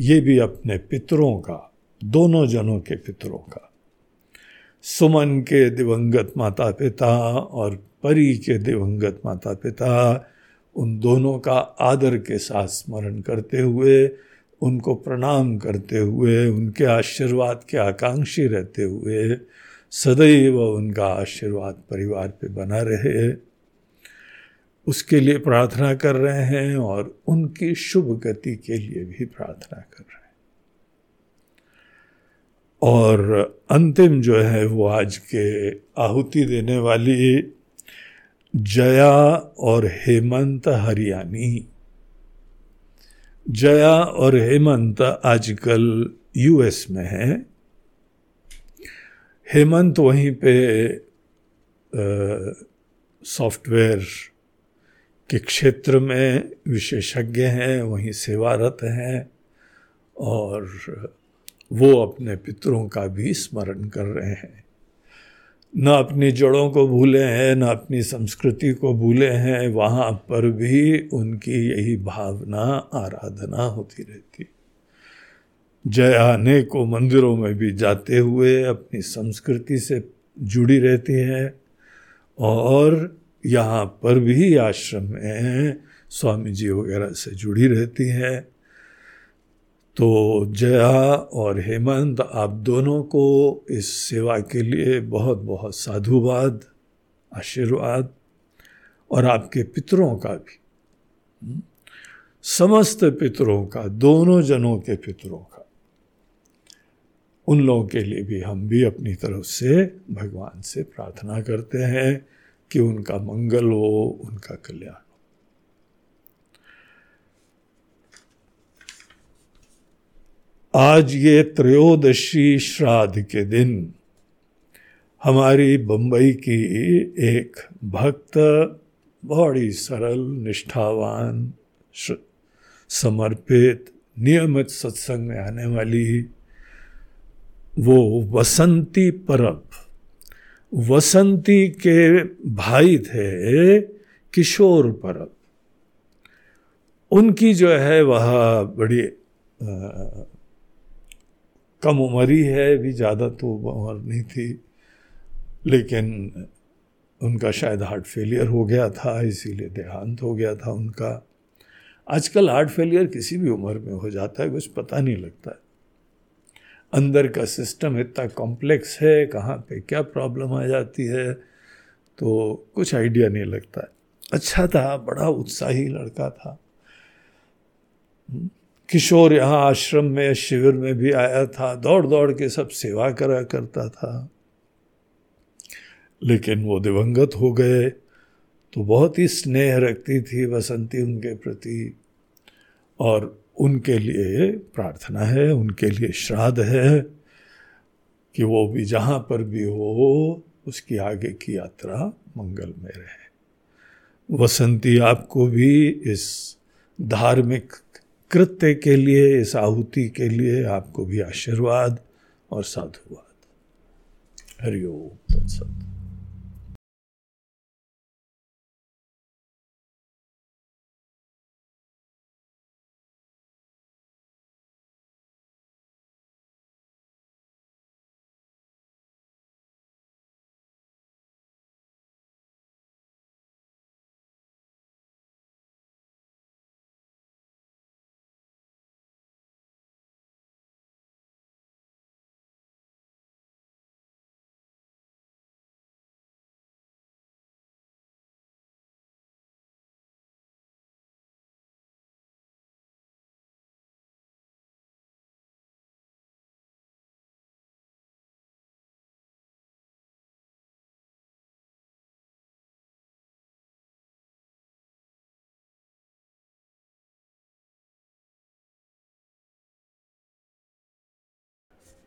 ये भी अपने पितरों का, दोनों जनों के पितरों का, सुमन के दिवंगत माता पिता और परी के दिवंगत माता पिता, उन दोनों का आदर के साथ स्मरण करते हुए, उनको प्रणाम करते हुए, उनके आशीर्वाद के आकांक्षी रहते हुए सदैव उनका आशीर्वाद परिवार पे बना रहे उसके लिए प्रार्थना कर रहे हैं और उनकी शुभ गति के लिए भी प्रार्थना कर रहे हैं। और अंतिम जो है वो आज के आहुति देने वाली जया और हेमंत हरियानी। जया और हेमंत आजकल यूएस में हैं, हेमंत वहीं पे सॉफ्टवेयर के क्षेत्र में विशेषज्ञ हैं, वहीं सेवारत हैं और वो अपने पितरों का भी स्मरण कर रहे हैं। ना अपनी जड़ों को भूले हैं, ना अपनी संस्कृति को भूले हैं, वहाँ पर भी उनकी यही भावना आराधना होती रहती। जया अनेकों मंदिरों में भी जाते हुए अपनी संस्कृति से जुड़ी रहती है और यहाँ पर भी आश्रम में स्वामी जी वगैरह से जुड़ी रहती है। तो जया और हेमंत, आप दोनों को इस सेवा के लिए बहुत बहुत साधुवाद, आशीर्वाद और आपके पितरों का भी, समस्त पितरों का, दोनों जनों के पितरों का, उन लोगों के लिए भी हम भी अपनी तरफ से भगवान से प्रार्थना करते हैं कि उनका मंगल हो, उनका कल्याण। आज ये त्रयोदशी श्राद्ध के दिन हमारी बंबई की एक भक्त, बड़ी सरल, निष्ठावान, समर्पित, नियमित सत्संग में आने वाली, वो बसंती परब, बसंती के भाई थे किशोर परब। उनकी जो है वह बड़ी आ, कम उमरी है, भी ज़्यादा तो उम्र नहीं थी, लेकिन उनका शायद हार्ट फेलियर हो गया था, इसीलिए देहांत हो गया था उनका। आजकल हार्ट फेलियर किसी भी उम्र में हो जाता है, कुछ पता नहीं लगता है। अंदर का सिस्टम इतना कॉम्प्लेक्स है, कहाँ पे क्या प्रॉब्लम आ जाती है तो कुछ आइडिया नहीं लगता है। अच्छा था, बड़ा उत्साही लड़का था किशोर। यहाँ आश्रम में, शिविर में भी आया था, दौड़ दौड़ के सब सेवा करा करता था। लेकिन वो दिवंगत हो गए। तो बहुत ही स्नेह रखती थी बसंती उनके प्रति, और उनके लिए प्रार्थना है, उनके लिए श्राद्ध है कि वो भी जहाँ पर भी हो उसकी आगे की यात्रा मंगलमय रहे। बसंती आपको भी इस धार्मिक कृत्य के लिए, इस आहुति के लिए आपको भी आशीर्वाद और साधुवाद। हरिओम तत्सत्।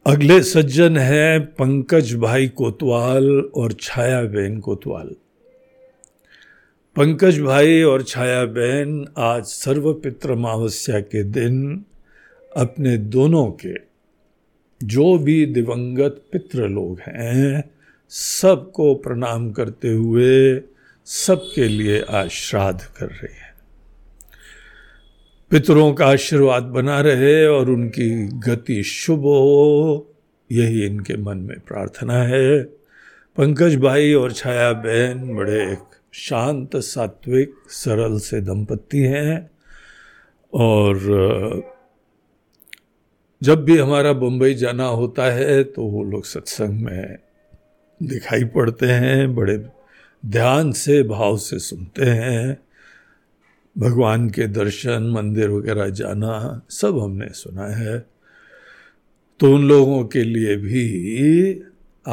अगले सज्जन हैं पंकज भाई कोतवाल और छाया बहन कोतवाल। पंकज भाई और छाया बहन आज सर्वपित्र अमावस्या के दिन अपने दोनों के जो भी दिवंगत पितृ लोग हैं सबको प्रणाम करते हुए सबके लिए आज श्राद्ध कर रहे हैं। पितरों का आशीर्वाद बना रहे और उनकी गति शुभ हो, यही इनके मन में प्रार्थना है। पंकज भाई और छाया बहन बड़े एक शांत, सात्विक, सरल से दंपत्ति हैं, और जब भी हमारा बंबई जाना होता है तो वो लोग सत्संग में दिखाई पड़ते हैं। बड़े ध्यान से, भाव से सुनते हैं। भगवान के दर्शन, मंदिर वगैरह जाना सब हमने सुना है। तो उन लोगों के लिए भी,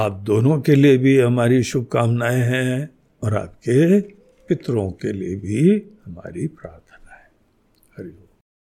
आप दोनों के लिए भी हमारी शुभकामनाएं हैं, और आपके पितरों के लिए भी हमारी प्रार्थना।